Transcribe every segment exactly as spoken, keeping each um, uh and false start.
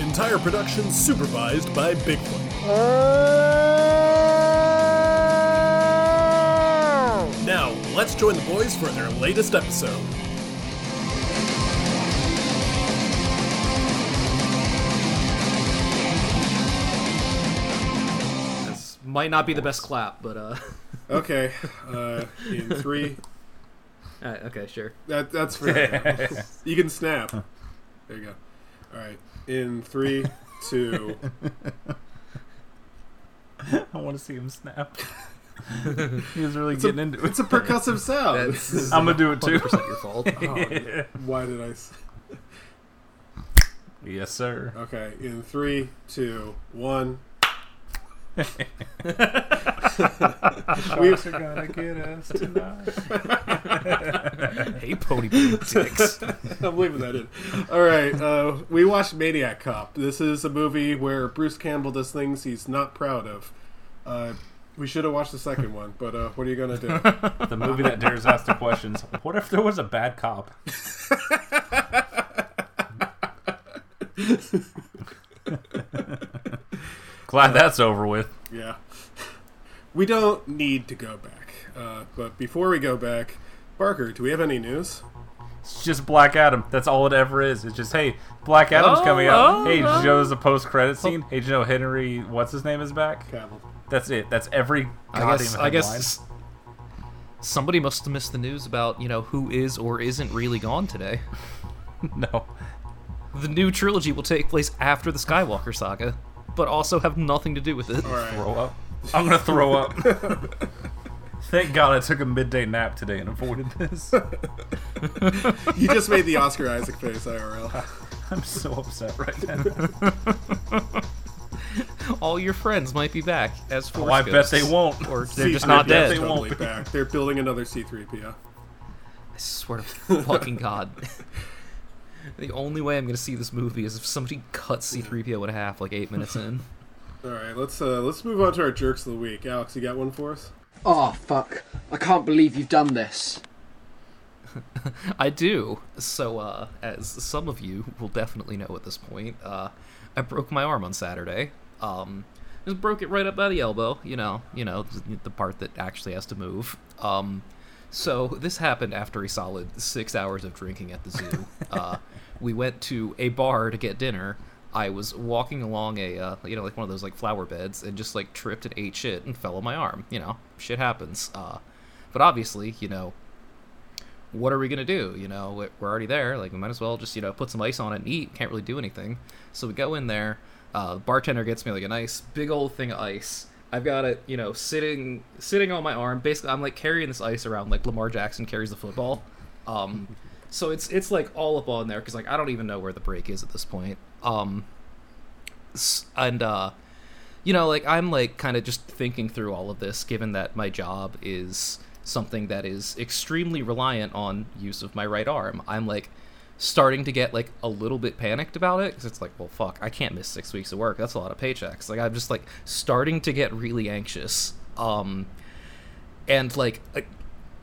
Entire production supervised by Bigfoot. Oh. Now, let's join the boys for their latest episode. This might not be the best clap, but uh... Okay, uh, in three. All right, okay, sure. That, that's fair. You can snap. There you go. All right, in three, two. I want to see him snap. He was really it's getting a, into it. It's a percussive sound. I'm going to do it too. one hundred percent your fault. Oh, yeah. Why did I... Yes, sir. Okay, in three, two, one. We're gonna get us tonight. Hey, pony dicks. I'm leaving that in. All right, uh, we watched Maniac Cop. This is a movie where Bruce Campbell does things he's not proud of. Uh, we should have watched the second one, but uh, what are you gonna do? The movie that dares ask the questions. What if there was a bad cop? Glad that's over with. Yeah. We don't need to go back. Uh, but before we go back, Barker, do we have any news? It's just Black Adam. That's all it ever is. It's just, hey, Black Adam's oh, coming out. Oh, hey, oh. Joe's a post-credit scene. Hey, you know Henry, what's his name, is back? Cavill. That's it. That's every goddamn I guess, I guess somebody must have missed the news about, you know, who is or isn't really gone today. No. The new trilogy will take place after the Skywalker saga, but also have nothing to do with it. All right. Throw up. I'm going to throw up. Thank God I took a midday nap today and avoided this. You just made the Oscar Isaac face, I R L. I'm so upset right now. All your friends might be back as Force oh, I goes. Bet they won't. Or they're C three P O just not dead. They won't be back. They're building another C three P O. I swear to fucking God. The only way I'm going to see this movie is if somebody cuts C three P O in half like eight minutes in. All right, let's uh, let's move on to our jerks of the week. Alex, you got one for us? Oh, fuck. I can't believe you've done this. I do. So, uh, as some of you will definitely know at this point, uh, I broke my arm on Saturday. Um, just broke it right up by the elbow, you know, you know, the part that actually has to move. Um, so this happened after a solid six hours of drinking at the zoo. Uh, we went to a bar to get dinner. I was walking along a, uh, you know, like one of those, like, flower beds, and just, like, tripped and ate shit and fell on my arm. You know, shit happens. Uh, but obviously, you know, what are we going to do? You know, we're already there. Like, we might as well just, you know, put some ice on it and eat. Can't really do anything. So we go in there. Uh, the bartender gets me, like, a nice big old thing of ice. I've got it, you know, sitting sitting on my arm. Basically, I'm, like, carrying this ice around like Lamar Jackson carries the football. Um... So it's it's like all up on there because like I don't even know where the break is at this point. Um, and uh, you know, like I'm like kind of just thinking through all of this, given that my job is something that is extremely reliant on use of my right arm. I'm like starting to get like a little bit panicked about it because it's like, well, fuck, I can't miss six weeks of work. That's a lot of paychecks. Like I'm just like starting to get really anxious. Um, and like. I,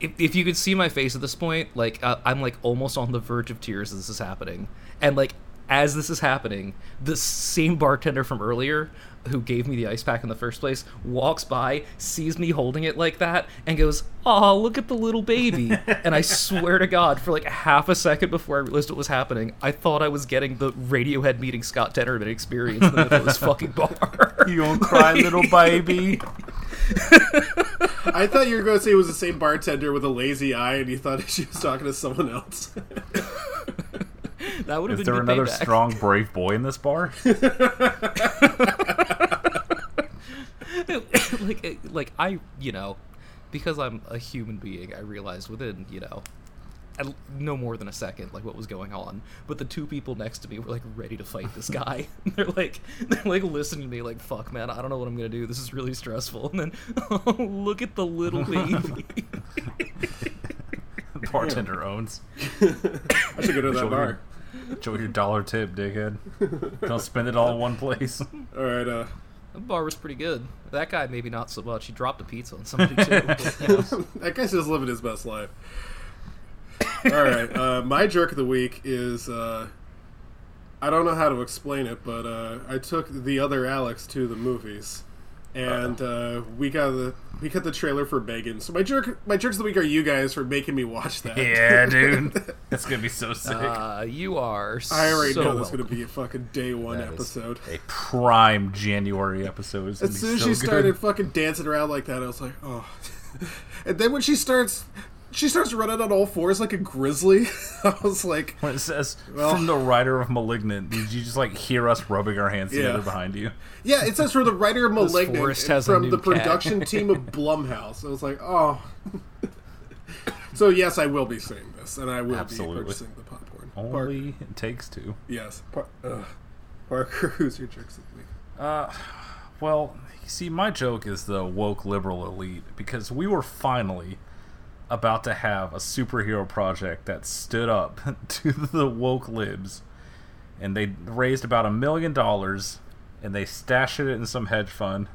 If, if you could see my face at this point, like, uh, I'm, like, almost on the verge of tears as this is happening. And, like, as this is happening, the same bartender from earlier, who gave me the ice pack in the first place, walks by, sees me holding it like that, and goes, "Aw, look at the little baby." And I swear to God, for, like, half a second before I realized what was happening, I thought I was getting the Radiohead meeting Scott Tennerman experience in the middle of this fucking bar. You don't cry, little baby. I thought you were going to say it was the same bartender with a lazy eye, and you thought she was talking to someone else. That would have been. Is there another payback. Strong, brave boy in this bar? like, like I, you know, because I'm a human being, I realized within, you know, I, no more than a second, like, what was going on. But the two people next to me were, like, ready to fight this guy. they're, like, they're, like, listening to me, like, fuck, man, I don't know what I'm going to do. This is really stressful. And then, oh, look at the little baby. Bartender owns. I should go to that bar. Enjoy your dollar tip, dickhead. Don't spend it all in one place. All right, uh... that bar was pretty good. That guy, maybe not so much. He dropped a pizza on somebody, too. That guy's just living his best life. All right, uh, my jerk of the week is, uh, I don't know how to explain it, but uh, I took the other Alex to the movies, and uh, we got the we got the trailer for Megan. So my jerk my jerks of the week are you guys for making me watch that. Yeah, dude, that's gonna be so sick. Uh, you are. I already so know that's welcome. Gonna be a fucking day one that episode, a prime January episode. As soon as so she good. started fucking dancing around like that, I was like, oh. And then when she starts. She starts running on all fours like a grizzly. I was like... When it says, well, from the writer of Malignant, did you just, like, hear us rubbing our hands together yeah. behind you? Yeah, it says from the writer of Malignant from the cat. production team of Blumhouse. I was like, oh. So, yes, I will be seeing this, and I will Absolutely. be purchasing the popcorn. Only Parker. It takes two. Yes. Par- uh, Parker, who's your jerk of the week? Uh, well, see, my joke is the woke liberal elite, because we were finally... about to have a superhero project that stood up to the woke libs, and they raised about a million dollars and they stashed it in some hedge fund,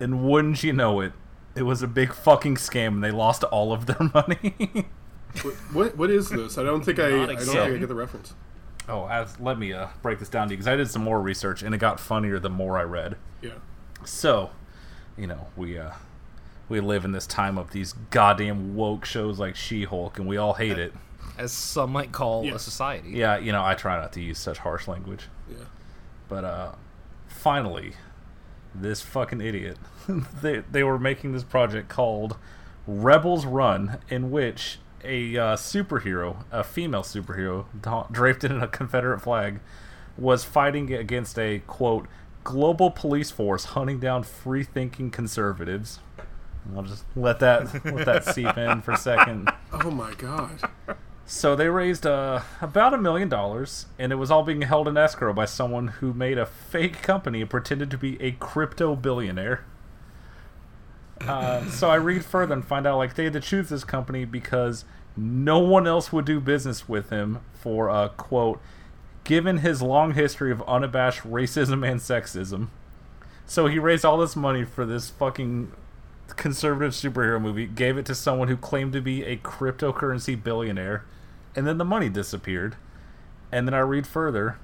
and wouldn't you know it, it was a big fucking scam and they lost all of their money. what, what What is this? I don't think I, I don't think I get the reference. Oh, I was, let me uh, break this down to you, because I did some more research and it got funnier the more I read. Yeah. So, you know, we... uh We live in this time of these goddamn woke shows like She-Hulk, and we all hate it. As some might call yeah. a society. Yeah, you know, I try not to use such harsh language. Yeah. But, uh, finally, this fucking idiot, they, they were making this project called Rebels Run, in which a uh, superhero, a female superhero, draped in a Confederate flag, was fighting against a, quote, global police force hunting down free-thinking conservatives. I'll just let that let that seep in for a second. Oh my god. So they raised uh, about a million dollars, and it was all being held in escrow by someone who made a fake company and pretended to be a crypto billionaire. Uh, so I read further and find out, like, they had to choose this company because no one else would do business with him for a, uh, quote, given his long history of unabashed racism and sexism. So he raised all this money for this fucking... conservative superhero movie, gave it to someone who claimed to be a cryptocurrency billionaire, and then the money disappeared. And then I read further.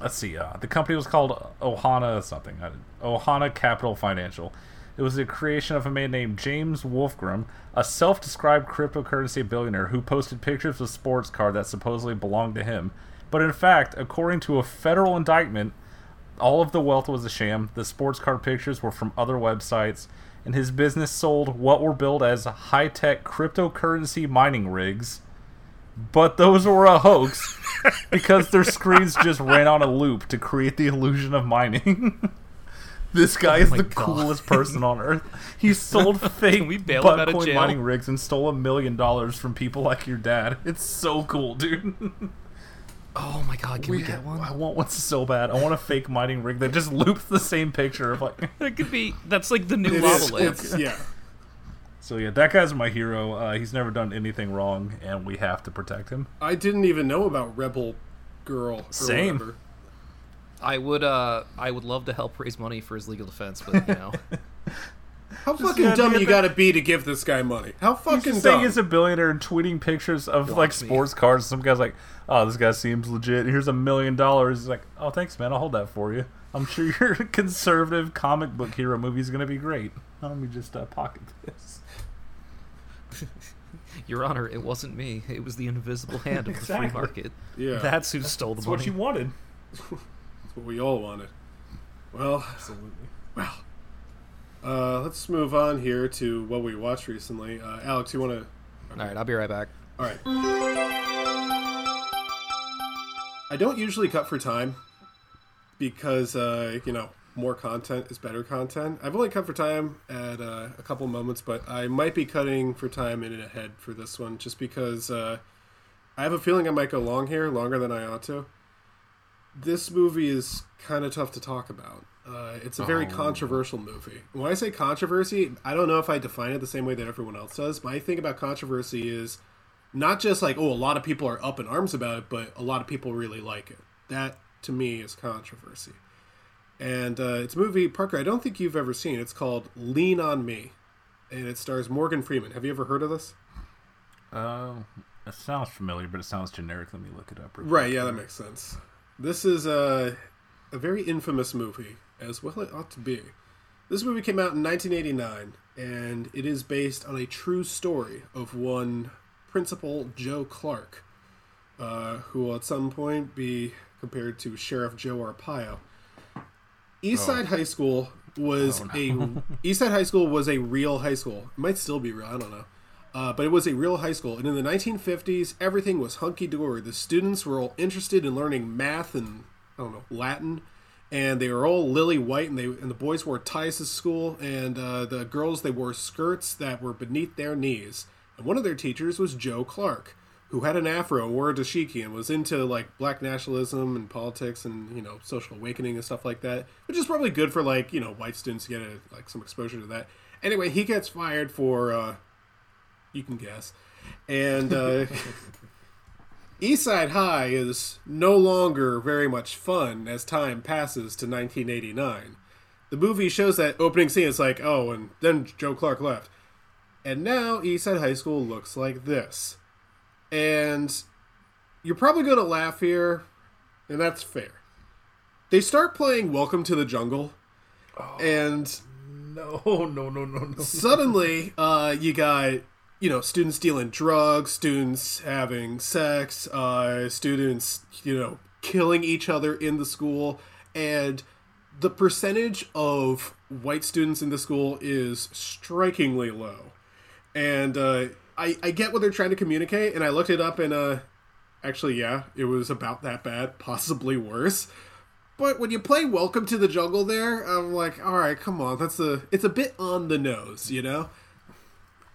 Let's see, uh, the company was called Ohana something. Ohana Capital Financial. It was the creation of a man named James Wolfgram, a self-described cryptocurrency billionaire who posted pictures of a sports car that supposedly belonged to him. But in fact, according to a federal indictment, all of the wealth was a sham. The sports car pictures were from other websites, and his business sold what were billed as high-tech cryptocurrency mining rigs. But those were a hoax, because their screens just ran on a loop to create the illusion of mining. This guy oh is the God. coolest person on earth. He sold fake Bitcoin mining rigs and stole a million dollars from people like your dad. It's so cool, dude. Oh my god, can we, we get one? I want one so bad. I want a fake mining rig that just loops the same picture of, like... That could be... That's like the new lava lamp. Yeah. So yeah, that guy's my hero. Uh, he's never done anything wrong, and we have to protect him. I didn't even know about Rebel Girl. Or same. Whatever. I would, uh... I would love to help raise money for his legal defense, but, you know... How just fucking dumb you gotta be to give this guy money? How fucking dumb? Saying he's a billionaire and tweeting pictures of Watch like sports me. cars. Some guy's like, "Oh, this guy seems legit. Here's a million dollars." He's like, "Oh, thanks, man. I'll hold that for you. I'm sure your conservative comic book hero movie is gonna be great. Let me just uh, pocket this." Your Honor, it wasn't me. It was the invisible hand of exactly. the free market. Yeah, that's who stole the that's money. That's what you wanted. That's what we all wanted. Well, absolutely. Well. Uh, let's move on here to what we watched recently. Uh, Alex, you want to... Okay. All right, I'll be right back. All right. I don't usually cut for time because, uh, you know, more content is better content. I've only cut for time at uh, a couple moments, but I might be cutting for time in and ahead for this one, just because uh, I have a feeling I might go long here, longer than I ought to. This movie is kind of tough to talk about. Uh, it's a very oh. controversial movie. When I say controversy, I don't know if I define it the same way that everyone else does. My thing about controversy is not just like, oh, a lot of people are up in arms about it, but a lot of people really like it. That, to me, is controversy. And uh, it's a movie, Parker, I don't think you've ever seen. It's called Lean on Me, and it stars Morgan Freeman. Have you ever heard of this? Uh, it sounds familiar, but it sounds generic. Let me look it up. Real right, quick. Yeah, that makes sense. This is a, a very infamous movie, as well it ought to be. This movie came out in nineteen eighty-nine, and it is based on a true story of one Principal Joe Clark, uh, who will at some point be compared to Sheriff Joe Arpaio. Eastside oh. High School was oh, no. a Eastside High School was a real high school. It might still be real, I don't know. Uh, but it was a real high school. And in the nineteen fifties, everything was hunky-dory. The students were all interested in learning math and, I don't know, Latin. And they were all lily white, and they and the boys wore ties to school. And uh, the girls, they wore skirts that were beneath their knees. And one of their teachers was Joe Clark, who had an afro and wore a dashiki and was into, like, black nationalism and politics and, you know, social awakening and stuff like that, which is probably good for, like, you know, white students to get, a, like, some exposure to that. Anyway, he gets fired for, uh, you can guess. And uh, Eastside High is no longer very much fun as time passes to nineteen eighty-nine. The movie shows that opening scene. It's like, oh, and then Joe Clark left. And now Eastside High School looks like this. And you're probably going to laugh here, and that's fair. They start playing Welcome to the Jungle, oh, and no, no, no, no, no. Suddenly, uh, you got, you know, students dealing drugs, students having sex, uh, students, you know, killing each other in the school, and the percentage of white students in the school is strikingly low. And, uh... I, I get what they're trying to communicate, and I looked it up, and uh, actually, yeah, it was about that bad, possibly worse. But when you play Welcome to the Jungle there, I'm like, all right, come on, that's a, it's a bit on the nose, you know?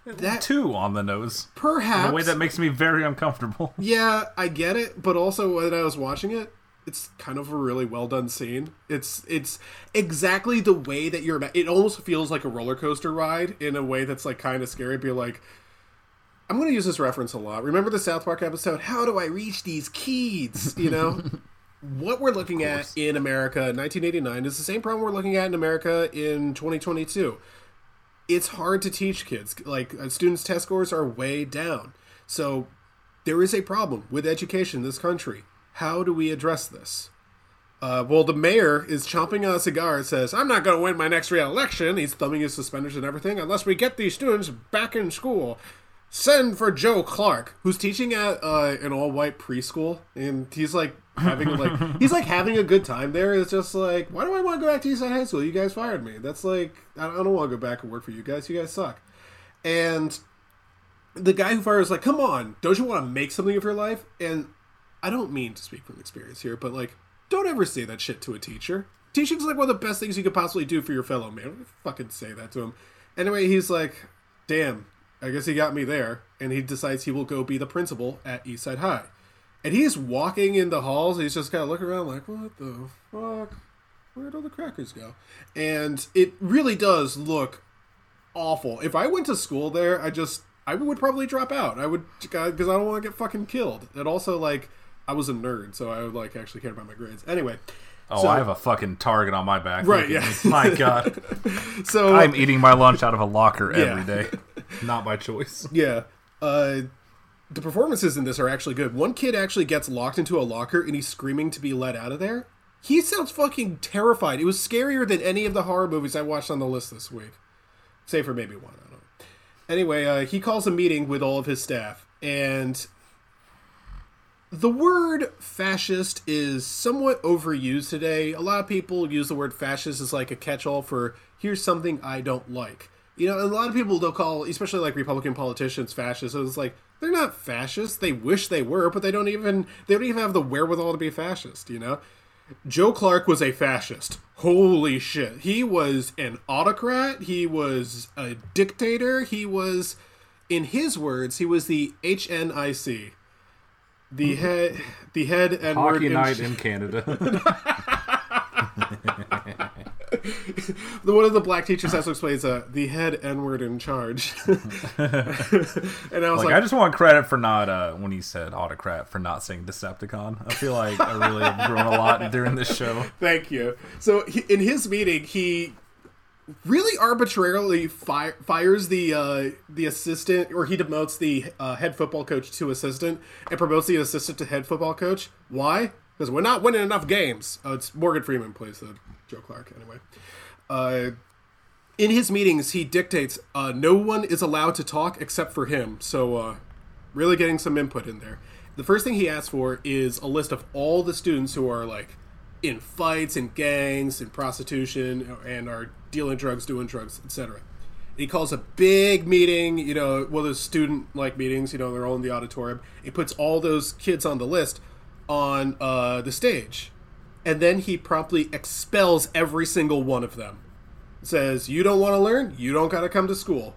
That, Too on the nose. Perhaps. In a way that makes me very uncomfortable. Yeah, I get it, but also when I was watching it, it's kind of a really well-done scene. It's it's exactly the way that you're... It almost feels like a roller coaster ride in a way that's like kind of scary. It'd be like... I'm going to use this reference a lot. Remember the South Park episode, How Do I Reach These Kids? You know, what we're looking at in America in nineteen eighty-nine is the same problem we're looking at in America in twenty twenty-two. It's hard to teach kids. Like, students' test scores are way down. So there is a problem with education in this country. How do we address this? Uh, well, the mayor is chomping on a cigar and says, I'm not going to win my next re-election. He's thumbing his suspenders and everything unless we get these students back in school. Send for Joe Clark, who's teaching at uh, an all-white preschool, and he's like having like he's like having a good time there. It's just like, why do I want to go back to Eastside High School? You guys fired me. That's like, I don't want to go back and work for you guys. You guys suck. And the guy who fired is like, come on, don't you want to make something of your life? And I don't mean to speak from experience here, but like, don't ever say that shit to a teacher. Teaching's like one of the best things you could possibly do for your fellow man. Don't fucking say that to him. Anyway, he's like, damn. I guess he got me there, and he decides he will go be the principal at Eastside High. And he's walking in the halls, and he's just kind of looking around like, what the fuck? Where'd all the crackers go? And it really does look awful. If I went to school there, I just, I would probably drop out. I would, because I don't want to get fucking killed. And also, like, I was a nerd, so I would, like, actually care about my grades. Anyway. Oh, so, I have a fucking target on my back. Right, yeah. My God. So I'm eating my lunch out of a locker yeah. every day. Not by choice. Yeah. Uh, the performances in this are actually good. One kid actually gets locked into a locker, and he's screaming to be let out of there. He sounds fucking terrified. It was scarier than any of the horror movies I watched on the list this week. Save for maybe one, I don't know. Anyway, uh, he calls a meeting with all of his staff, and... The word fascist is somewhat overused today. A lot of people use the word fascist as like a catch-all for here's something I don't like. You know, a lot of people they'll call, especially like Republican politicians, fascists. So it's like they're not fascists. They wish they were, but they don't even they don't even have the wherewithal to be fascist. You know, Joe Clark was a fascist. Holy shit. He was an autocrat. He was a dictator. He was, in his words, he was the H N I C. The mm-hmm. head the head and Hockey night in, in Canada. One of the black teachers also explains uh, the head N-word in charge. And I was like, like, I just want credit for not, uh, when he said autocrat, for not saying Decepticon. I feel like I really have grown a lot during this show. Thank you. So he, in his meeting, he really arbitrarily fire, fires the uh, the assistant, or he demotes the uh, head football coach to assistant and promotes the assistant to head football coach. Why? Because we're not winning enough games. Uh, it's Morgan Freeman plays the Joe Clark, anyway. Uh, in his meetings, he dictates uh, no one is allowed to talk except for him. So uh, really getting some input in there. The first thing he asks for is a list of all the students who are like in fights and gangs and prostitution and are dealing drugs, doing drugs, et cetera. He calls a big meeting, you know, one of those student-like meetings, you know, they're all in the auditorium. He puts all those kids on the list on uh, the stage, and then he promptly expels every single one of them. Says, you don't want to learn, you don't got to come to school.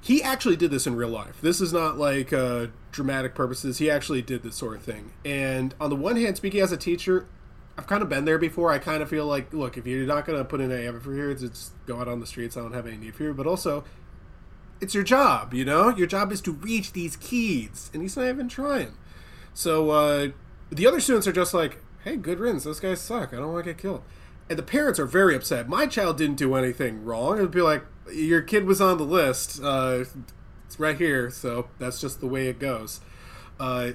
He actually did this in real life. This is not like uh, dramatic purposes. He actually did this sort of thing. And on the one hand, speaking as a teacher, I've kind of been there before. I kind of feel like, look, if you're not going to put in any effort for here, just go out on the streets. I don't have any need for you. But also, it's your job, you know? Your job is to reach these kids. And he's not even trying. So uh, the other students are just like, hey, good riddance, those guys suck, I don't want to get killed. And the parents are very upset. My child didn't do anything wrong. It would be like, your kid was on the list. Uh, it's right here, so that's just the way it goes. Uh,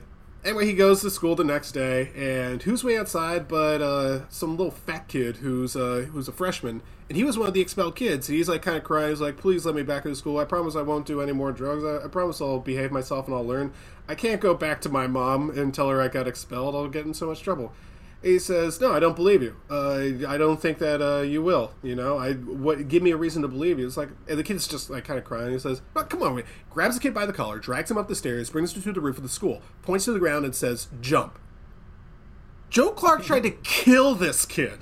anyway, he goes to school the next day, and who's way outside but uh, some little fat kid who's uh, who's a freshman, and he was one of the expelled kids. He's like kind of crying. He's like, please let me back into school. I promise I won't do any more drugs. I, I promise I'll behave myself and I'll learn. I can't go back to my mom and tell her I got expelled. I'll get in so much trouble. He says, no, I don't believe you. Uh, I don't think that uh, you will. You know, I what? Give me a reason to believe you. It's like, and the kid's just like kind of crying. He says, oh, come on, wait. Grabs the kid by the collar, drags him up the stairs, brings him to the roof of the school, points to the ground and says, jump. Joe Clark tried to kill this kid.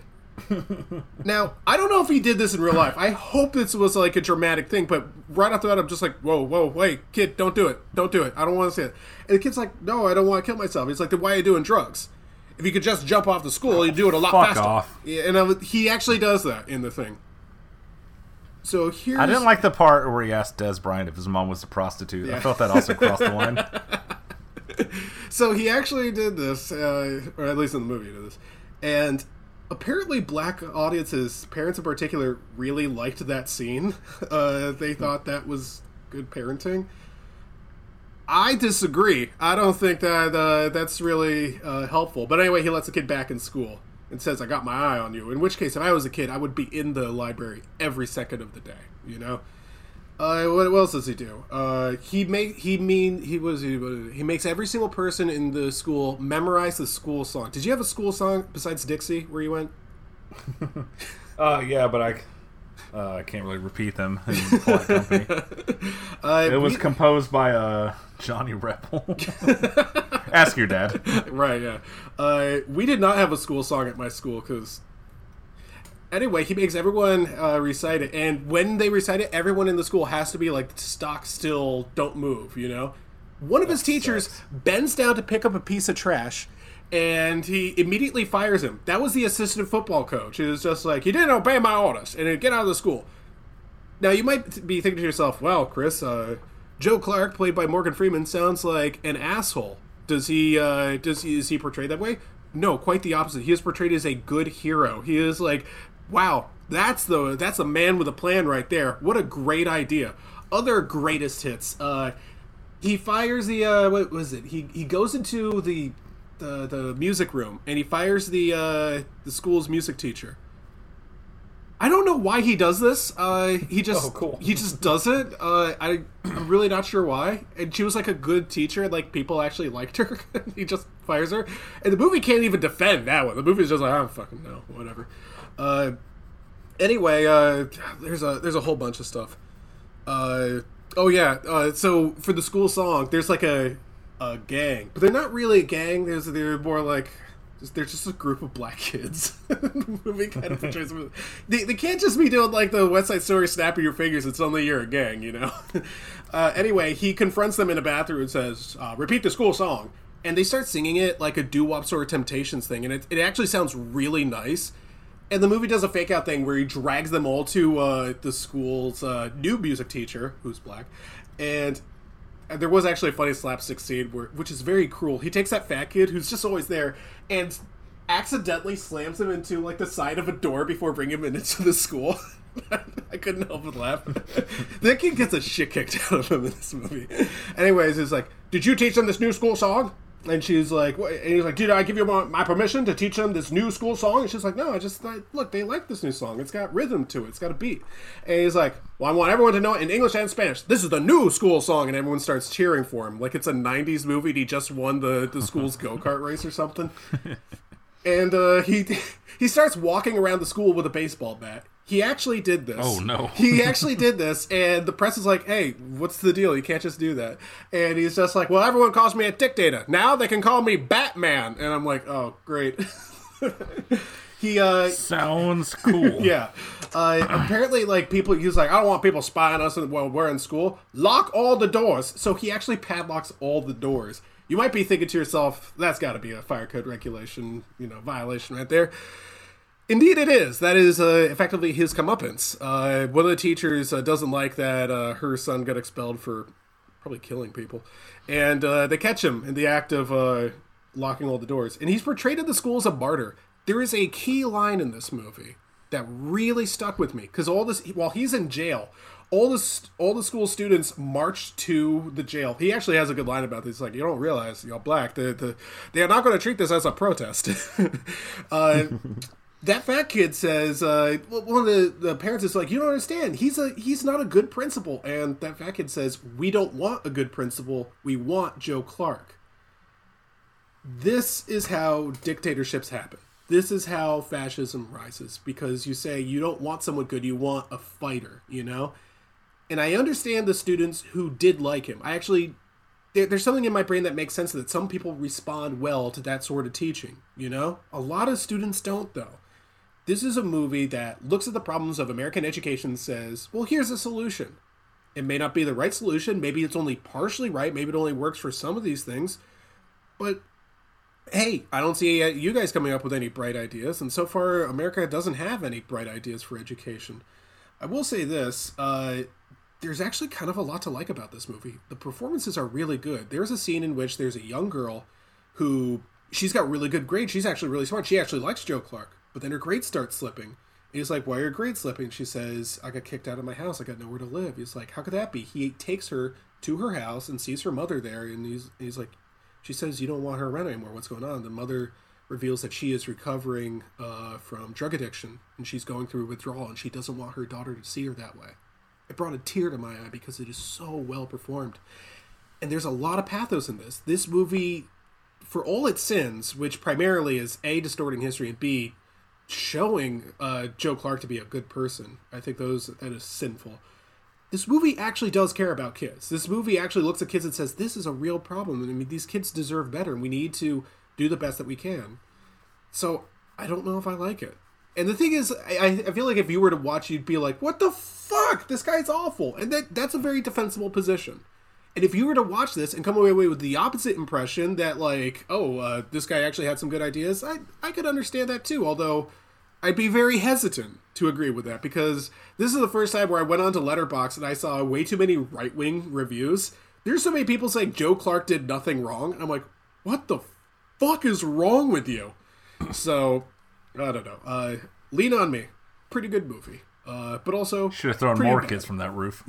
Now, I don't know if he did this in real life. I hope this was like a dramatic thing, but right off the bat, I'm just like, whoa, whoa, wait, kid, don't do it. Don't do it. I don't want to see it. And the kid's like, no, I don't want to kill myself. He's like, then why are you doing drugs? If you could just jump off the school, you'd do it a lot Fuck faster. Off. Yeah, and I was, he actually does that in the thing. So here's... I didn't like the part where he asked Des Bryant if his mom was a prostitute. Yeah. I felt that also crossed the line. So he actually did this, uh, or at least in the movie he did this. And apparently black audiences, parents in particular, really liked that scene. Uh, they thought that was good parenting. I disagree. I don't think that uh, that's really uh, helpful. But anyway, he lets the kid back in school and says, I got my eye on you. In which case, if I was a kid, I would be in the library every second of the day, you know? Uh, what else does he do? Uh, he make, he mean, he was, he, he makes every single person in the school memorize the school song. Did you have a school song besides Dixie where you went? uh, yeah, but I... Uh, I can't really repeat them. In the uh, it was we, composed by uh, Johnny Rebel. Ask your dad. Right, yeah. Uh, we did not have a school song at my school because... Anyway, he makes everyone uh, recite it. And when they recite it, everyone in the school has to be like, stock still, don't move, you know? One of that his teachers sucks. Bends down to pick up a piece of trash... And he immediately fires him. That was the assistant football coach. It was just like, he didn't obey my orders. And he'd get out of the school. Now, you might be thinking to yourself, well, Chris, uh, Joe Clark, played by Morgan Freeman, sounds like an asshole. Does he, uh, does he, is he portrayed that way? No, quite the opposite. He is portrayed as a good hero. He is like, wow, that's the that's a man with a plan right there. What a great idea. Other greatest hits. Uh, he fires the, uh, what was it? He, he goes into the... The, the music room, and he fires the uh, the school's music teacher. I don't know why he does this. Uh, he just oh, cool. he just does it. Uh, I I'm really not sure why. And she was like a good teacher, like people actually liked her. He just fires her, and the movie can't even defend that one. The movie's just like I don't fucking know, whatever. Uh, anyway, uh, there's a there's a whole bunch of stuff. Uh, oh yeah. Uh, so for the school song, there's like a. A gang, but they're not really a gang. There's they're more like just, they're just a group of black kids. The movie kind of portrays them. They, they can't just be doing like the West Side Story, snap of your fingers, it's only you're a gang, you know? Uh, anyway, he confronts them in a bathroom and says, uh, repeat the school song. And they start singing it like a doo-wop sort of Temptations thing. And it, it actually sounds really nice. And the movie does a fake-out thing where he drags them all to uh, the school's uh, new music teacher, who's black. And there was actually a funny slapstick scene, where, which is very cruel. He takes that fat kid, who's just always there, and accidentally slams him into like the side of a door before bringing him into the school. I couldn't help but laugh. That kid gets a shit kicked out of him in this movie. Anyways, he's like, did you teach them this new school song? And she's like, what? And he's like, did I give you my, my permission to teach them this new school song? And she's like, no, I just thought, look, they like this new song. It's got rhythm to it. It's got a beat. And he's like, well, I want everyone to know it in English and Spanish. This is the new school song. And everyone starts cheering for him. Like it's a nineties movie and he just won the, the school's go-kart race or something. And uh, he he starts walking around the school with a baseball bat. He actually did this. Oh, no. He actually did this, and the press is like, hey, what's the deal? You can't just do that. And he's just like, well, everyone calls me a dictator. Now they can call me Batman. And I'm like, oh, great. He uh, sounds cool. Yeah. Uh, apparently, like, people, he's like, I don't want people spying us while we're in school. Lock all the doors. So he actually padlocks all the doors. You might be thinking to yourself, that's got to be a fire code regulation, you know, violation right there. Indeed it is. That is uh, effectively his comeuppance. Uh, one of the teachers uh, doesn't like that uh, her son got expelled for probably killing people. And uh, they catch him in the act of uh, locking all the doors. And he's portrayed in the school as a martyr. There is a key line in this movie that really stuck with me. Because all this, while he's in jail, all the, all the school students march to the jail. He actually has a good line about this. He's like, you don't realize, y'all black. The, the, they are not going to treat this as a protest. uh That fat kid says, uh, one of the, the parents is like, you don't understand. He's a he's not a good principal. And that fat kid says, we don't want a good principal. We want Joe Clark. This is how dictatorships happen. This is how fascism rises. Because you say you don't want someone good. You want a fighter, you know? And I understand the students who did like him. I actually, there, there's something in my brain that makes sense that some people respond well to that sort of teaching, you know? A lot of students don't, though. This is a movie that looks at the problems of American education and says, well, here's a solution. It may not be the right solution. Maybe it's only partially right. Maybe it only works for some of these things. But, hey, I don't see you guys coming up with any bright ideas. And so far, America doesn't have any bright ideas for education. I will say this. Uh, there's actually kind of a lot to like about this movie. The performances are really good. There's a scene in which there's a young girl who, she's got really good grades. She's actually really smart. She actually likes Joe Clark. But then her grades start slipping. And he's like, why are your grades slipping? She says, I got kicked out of my house. I got nowhere to live. He's like, how could that be? He takes her to her house and sees her mother there. And he's he's like, she says, you don't want her around anymore. What's going on? The mother reveals that she is recovering uh, from drug addiction. And she's going through withdrawal. And she doesn't want her daughter to see her that way. It brought a tear to my eye because it is so well performed. And there's a lot of pathos in this. This movie, for all its sins, which primarily is A, distorting history, and B, showing uh, Joe Clark to be a good person. I think those that is sinful. This movie actually does care about kids. This movie actually looks at kids and says, this is a real problem. I mean, these kids deserve better, and we need to do the best that we can. So I don't know if I like it. And the thing is, I, I feel like if you were to watch, you'd be like, what the fuck? This guy's awful. And that that's a very defensible position. And if you were to watch this and come away with the opposite impression that, like, oh, uh, this guy actually had some good ideas, I, I could understand that too, although I'd be very hesitant to agree with that, because this is the first time where I went onto Letterboxd and I saw way too many right-wing reviews. There's so many people saying Joe Clark did nothing wrong, and I'm like, what the fuck is wrong with you? So, I don't know. Uh, Lean on Me. Pretty good movie. Uh, but also, should have thrown more bad kids from that roof.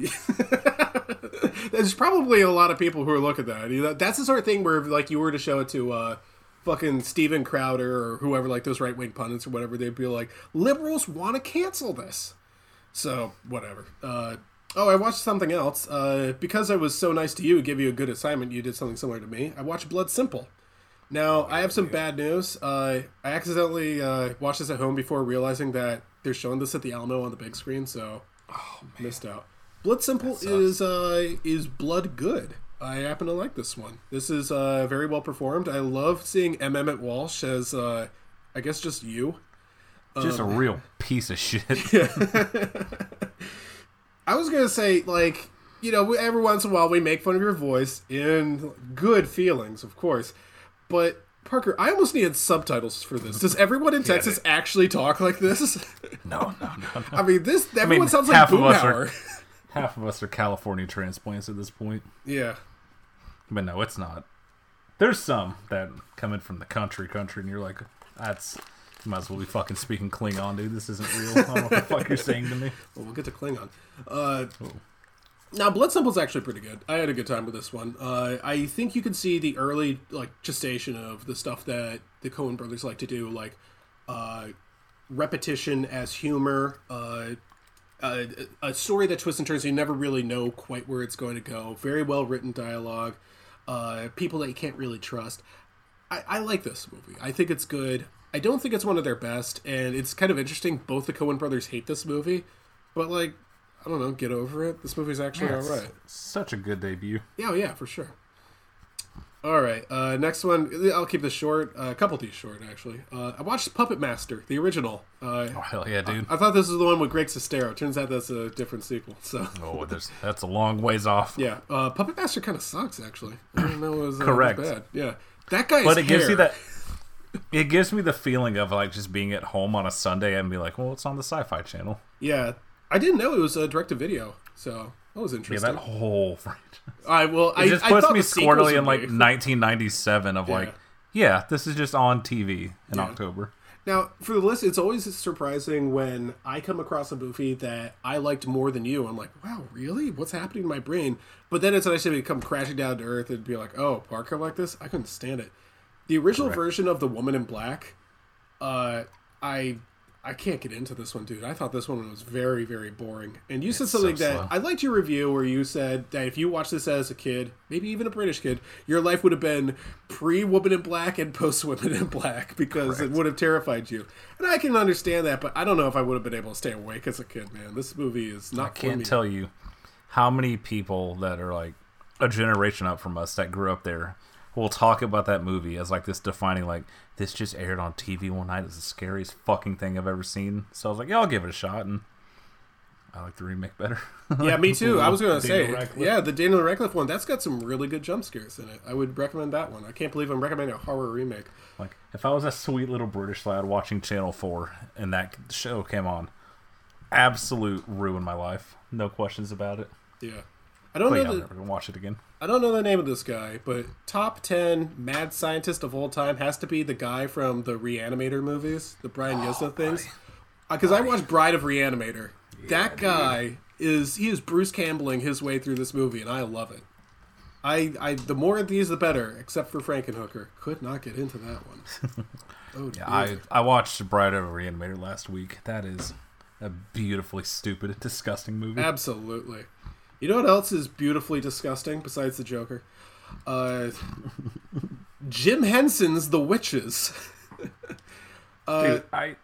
There's probably a lot of people who are looking at that. That's the sort of thing where, if, like, you were to show it to uh, fucking Steven Crowder or whoever, like those right wing pundits or whatever, they'd be like, liberals want to cancel this. So whatever. Uh, oh, I watched something else uh, because I was so nice to you, give you a good assignment. You did something similar to me. I watched Blood Simple. Now I have some bad news. Uh, I accidentally uh, watched this at home before realizing that they're showing this at the Alamo on the big screen, so oh, missed out. Blood Simple is uh, is blood good. I happen to like this one. This is uh, very well performed. I love seeing M. Emmett Walsh as, uh, I guess, just you. Just um, a real piece of shit. Yeah. I was going to say, like, you know, every once in a while we make fun of your voice in good feelings, of course. But, Parker, I almost needed subtitles for this. Does everyone in Texas yeah, actually talk like this? No, no, no. no. I mean, this everyone I mean, sounds like Boomhauer. Half of us are California transplants at this point. Yeah. But no, it's not. There's some that come in from the country, country, and you're like, that's... You might as well be fucking speaking Klingon, dude. This isn't real. I don't know what the fuck you're saying to me. Well, we'll get to Klingon. Uh, oh. Now, Blood Simple's actually pretty good. I had a good time with this one. Uh, I think you can see the early, like, gestation of the stuff that the Coen brothers like to do, like, uh, repetition as humor, uh... Uh, a story that twists and turns, you never really know quite where it's going to go. Very well written dialogue. Uh, people that you can't really trust. I, I like this movie. I think it's good. I don't think it's one of their best, and it's kind of interesting. Both the Coen brothers hate this movie, but, like, I don't know, get over it. This movie's actually yeah, all right. Such a good debut. Yeah, yeah, for sure. All right, uh, next one. I'll keep this short. Uh, a couple of these short, actually. Uh, I watched Puppet Master, the original. Uh, oh, hell yeah, dude. I, I thought this was the one with Greg Sestero. Turns out that's a different sequel. So. Oh, there's, that's a long ways off. Yeah, uh, Puppet Master kind of sucks, actually. I don't know it was, uh, Correct. It was bad. Yeah, that guy's But it hair. gives you that... It gives me the feeling of, like, just being at home on a Sunday and be like, well, it's on the Sci-Fi Channel. Yeah, I didn't know it was a direct-to-video, so... That was interesting. Yeah, that whole franchise. I well, it I just puts I me squarely in like nineteen ninety-seven of yeah. like, yeah, this is just on T V in yeah. October. Now, for the list, it's always surprising when I come across a movie that I liked more than you. I'm like, wow, really? What's happening in my brain? But then it's nice to come crashing down to earth and be like, oh, Parker liked this? I couldn't stand it. The original Correct. version of The Woman in Black, uh, I... I can't get into this one, dude. I thought this one was very, very boring. And you it's said something so that... Slow. I liked your review where you said that if you watched this as a kid, maybe even a British kid, your life would have been pre-Woman in Black and post-Woman in Black because Correct. it would have terrified you. And I can understand that, but I don't know if I would have been able to stay awake as a kid, man. This movie is not I can't for me. Tell you how many people that are like a generation up from us that grew up there will talk about that movie as like this defining like... This just aired on T V one night. It's the scariest fucking thing I've ever seen. So I was like, yeah, I'll give it a shot. And I like the remake better. Yeah, me too. I was going to say, Radcliffe. yeah, the Daniel Radcliffe one, that's got some really good jump scares in it. I would recommend that one. I can't believe I'm recommending a horror remake. Like, if I was a sweet little British lad watching Channel four and that show came on, absolute ruined my life. No questions about it. Yeah. I don't Play know. The, I'm never gonna watch it again. I don't know the name of this guy, but top ten mad scientist of all time has to be the guy from the Re-Animator movies, the Brian oh, Yuzna things. Because I watched Bride of Re-Animator. Yeah, that guy dude. is he is Bruce Campbelling his way through this movie, and I love it. I, I the more of these the better, except for Frankenhooker. Could not get into that one. Oh, yeah, I I watched Bride of Re-Animator last week. That is a beautifully stupid and disgusting movie. Absolutely. You know what else is beautifully disgusting besides the Joker? Uh, Jim Henson's The Witches. uh, Dude, I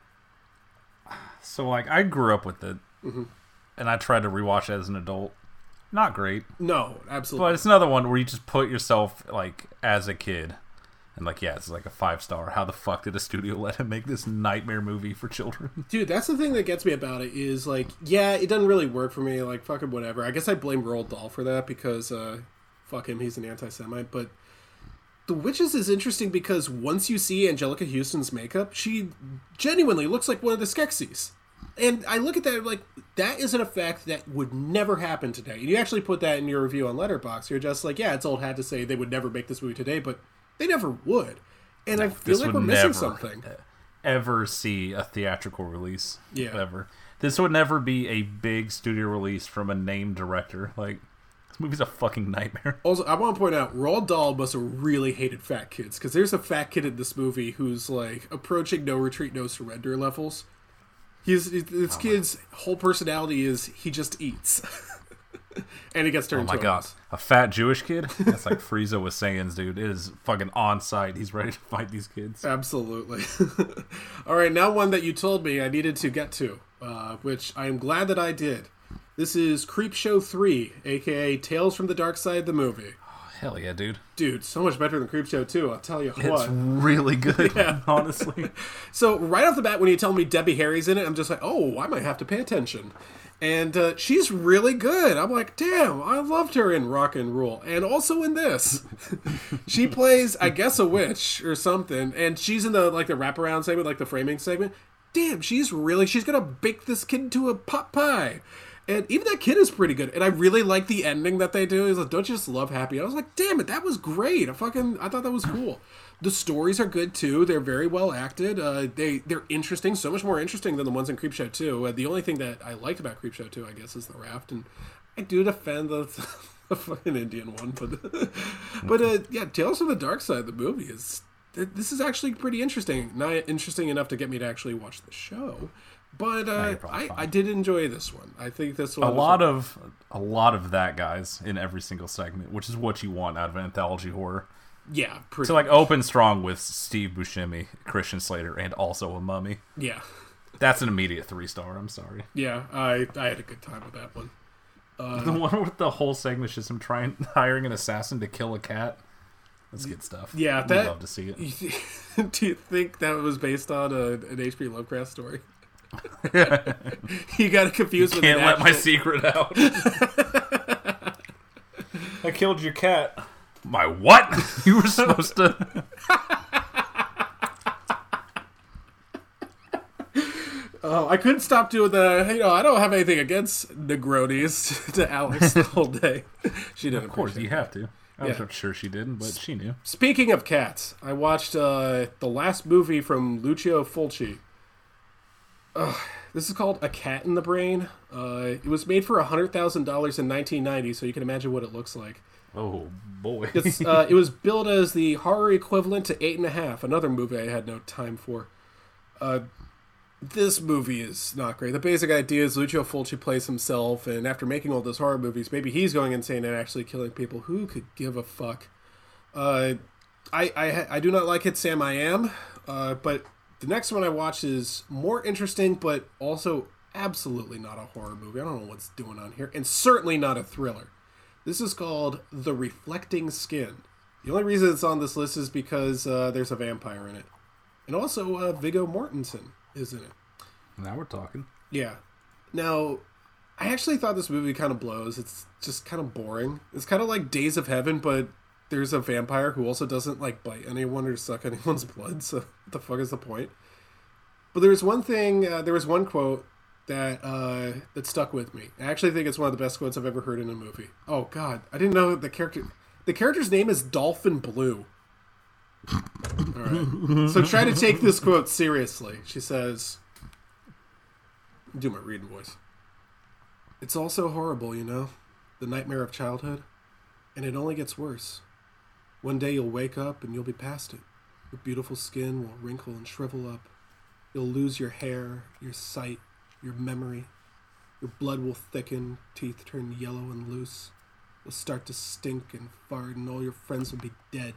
so like I grew up with it, mm-hmm. and I tried to rewatch it as an adult. Not great. No, absolutely. But it's another one where you just put yourself like as a kid, and like yeah, it's like a five star. How the fuck did a studio let him make this nightmare movie for children? Dude, that's the thing that gets me about it is like, yeah, it doesn't really work for me. Like fucking whatever. I guess I blame Roald Dahl for that because uh, fuck him, he's an anti-Semite. But The Witches is interesting because once you see Angelica Houston's makeup, she genuinely looks like one of the Skeksis. And I look at that like that is an effect that would never happen today. And you actually put that in your review on Letterboxd. You're just like, yeah, it's old hat to say they would never make this movie today, but. They never would. And no, I feel like we're missing something. Ever see a theatrical release. Yeah. Ever. This would never be a big studio release from a named director. Like, this movie's a fucking nightmare. Also, I want to point out, Roald Dahl must have really hated fat kids. Because there's a fat kid in this movie who's, like, approaching No Retreat, No Surrender levels. He's, this oh kid's whole personality is he just eats. And he gets turned. Oh my god! A fat Jewish kid? That's like Frieza with Saiyans, dude. It is fucking on site. He's ready to fight these kids. Absolutely. All right, now one that you told me I needed to get to, uh, which I am glad that I did. This is Creepshow three, aka Tales from the Dark Side, the movie. Oh, Hell yeah, dude. Dude, so much better than Creepshow two, I'll tell you what. It's really good, yeah. honestly. So right off the bat, when you tell me Debbie Harry's in it, I'm just like, oh, I might have to pay attention. And uh, she's really good. I'm like, damn, I loved her in Rock and Roll. And also in this. She plays, I guess, a witch or something. And she's in the like the wraparound segment, like the framing segment. Damn, she's really, she's going to bake this kid into a pot pie. And even that kid is pretty good. And I really like the ending that they do. He's like, don't you just love Happy? I was like, damn it, that was great. I fucking, I thought that was cool. The stories are good, too. They're very well acted. Uh, they, they're interesting, so much more interesting than the ones in Creepshow two. Uh, the only thing that I liked about Creepshow two, I guess, is the raft. And I do defend the, the fucking Indian one. But, but uh, yeah, Tales from the Dark Side, the movie, is this is actually pretty interesting. Not interesting enough to get me to actually watch the show. But uh, no, I, I did enjoy this one. I think this one. A lot one. of a lot of that, guys, in every single segment, which is what you want out of an anthology horror. Yeah, pretty. So, like, much. Open strong with Steve Buscemi, Christian Slater, and also a mummy. Yeah, that's an immediate three star. I'm sorry. Yeah, I I had a good time with that one. Uh, the one with the whole segment is just him trying hiring an assassin to kill a cat. That's good stuff. Yeah, that, we'd love to see it. Do you think that was based on a, an H P Lovecraft story? You got confused you with can't let my secret out. I killed your cat. My what? You were supposed to. Oh, I couldn't stop doing the, you know, I don't have anything against Negronis to Alex the whole day. She didn't. Of course, you have to. I'm yeah. not sure she didn't, but she knew. Speaking of cats, I watched uh, the last movie from Lucio Fulci. Uh, this is called A Cat in the Brain. Uh, it was made for one hundred thousand dollars in nineteen ninety, so you can imagine what it looks like. Oh, boy. It's, uh, it was billed as the horror equivalent to Eight and a Half, another movie I had no time for. Uh, this movie is not great. The basic idea is Lucio Fulci plays himself, and after making all those horror movies, maybe he's going insane and actually killing people. Who could give a fuck? Uh, I, I, I do not like It, Sam I Am, uh, but... The next one I watched is more interesting, but also absolutely not a horror movie. I don't know what's going on here. And certainly not a thriller. This is called The Reflecting Skin. The only reason it's on this list is because uh, there's a vampire in it. And also uh, Viggo Mortensen is in it. Now we're talking. Yeah. Now, I actually thought this movie kind of blows. It's just kind of boring. It's kind of like Days of Heaven, but... There's a vampire who also doesn't, like, bite anyone or suck anyone's blood, so what the fuck is the point? But there was one thing, uh, there was one quote that uh, that stuck with me. I actually think it's one of the best quotes I've ever heard in a movie. Oh, God, I didn't know the character... The character's name is Dolphin Blue. All right. So try to take this quote seriously. She says... Do my reading voice. It's all so horrible, you know? The nightmare of childhood. And it only gets worse. One day you'll wake up and you'll be past it. Your beautiful skin will wrinkle and shrivel up. You'll lose your hair, your sight, your memory. Your blood will thicken, teeth turn yellow and loose. You'll start to stink and fart and all your friends will be dead.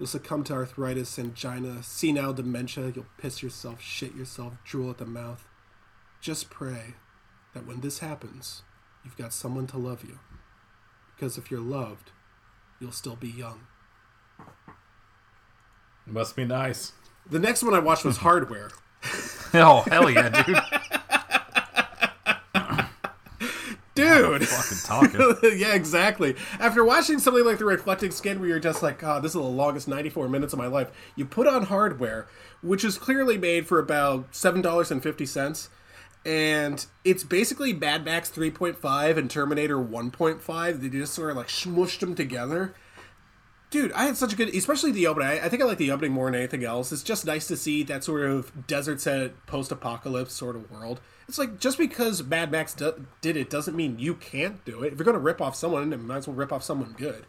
You'll succumb to arthritis, angina, senile dementia. You'll piss yourself, shit yourself, drool at the mouth. Just pray that when this happens, you've got someone to love you. Because if you're loved... You'll still be young. It must be nice. The next one I watched was Hardware. Oh, hell yeah, dude. Dude. Fucking talking. Yeah, exactly. After watching something like The Reflecting Skin, where you're just like, God, this is the longest ninety-four minutes of my life, you put on Hardware, which is clearly made for about seven dollars and fifty cents. And it's basically Mad Max three point five and Terminator one point five. They just sort of like smooshed them together. Dude, I had such a good... Especially the opening. I, I think I like the opening more than anything else. It's just nice to see that sort of desert set, post-apocalypse sort of world. It's like, just because Mad Max do- did it doesn't mean you can't do it. If you're going to rip off someone, it might as well rip off someone good.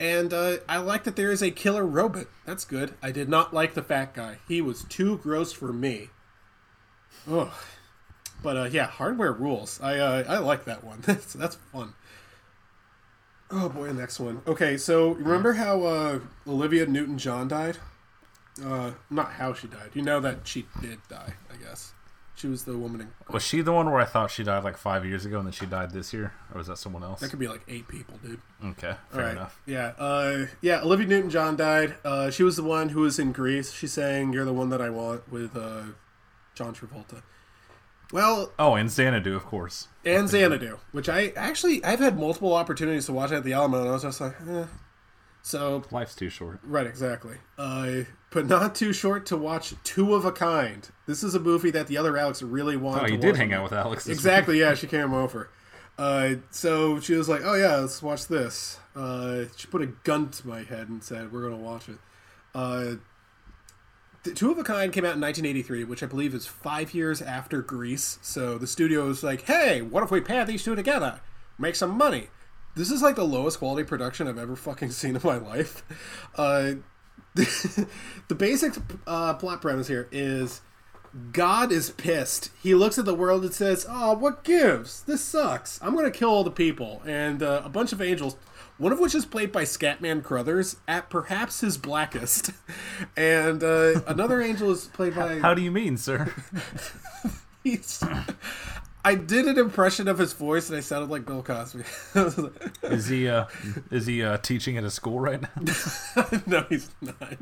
And uh, I like that there is a killer robot. That's good. I did not like the fat guy. He was too gross for me. Ugh. But, uh, yeah, Hardware rules. I uh, I like that one. That's, that's fun. Oh, boy, next one. Okay, so remember how uh, Olivia Newton-John died? Uh, not how she died. You know that she did die, I guess. She was the woman in... Was she the one where I thought she died like five years ago and then she died this year? Or was that someone else? That could be like eight people, dude. Okay, fair right. enough. Yeah, uh, yeah. Olivia Newton-John died. Uh, she was the one who was in Grease. She sang You're the One That I Want with uh, John Travolta. Well... Oh, and Xanadu, of course. And Xanadu, which I actually... I've had multiple opportunities to watch at the Alamo and I was just like, eh. So... Life's too short. Right, exactly. Uh... But not too short to watch Two of a Kind. This is a movie that the other Alex really wanted to watch. Oh, you did hang out with Alex this week. Exactly, yeah, she came over. Uh, so she was like, oh yeah, let's watch this. Uh, she put a gun to my head and said, we're going to watch it. Uh, Two of a Kind came out in nineteen eighty-three, which I believe is five years after Grease. So the studio was like, hey, what if we pair these two together? Make some money. This is like the lowest quality production I've ever fucking seen in my life. Uh... The basic uh, plot premise here is God is pissed. He looks at the world and says, oh, what gives? This sucks. I'm going to kill all the people. And uh, a bunch of angels, one of which is played by Scatman Crothers at perhaps his blackest. And uh, another angel is played by... How do you mean, sir? He's... I did an impression of his voice, and I sounded like Bill Cosby. Is he uh, is he uh, teaching at a school right now? No, he's not.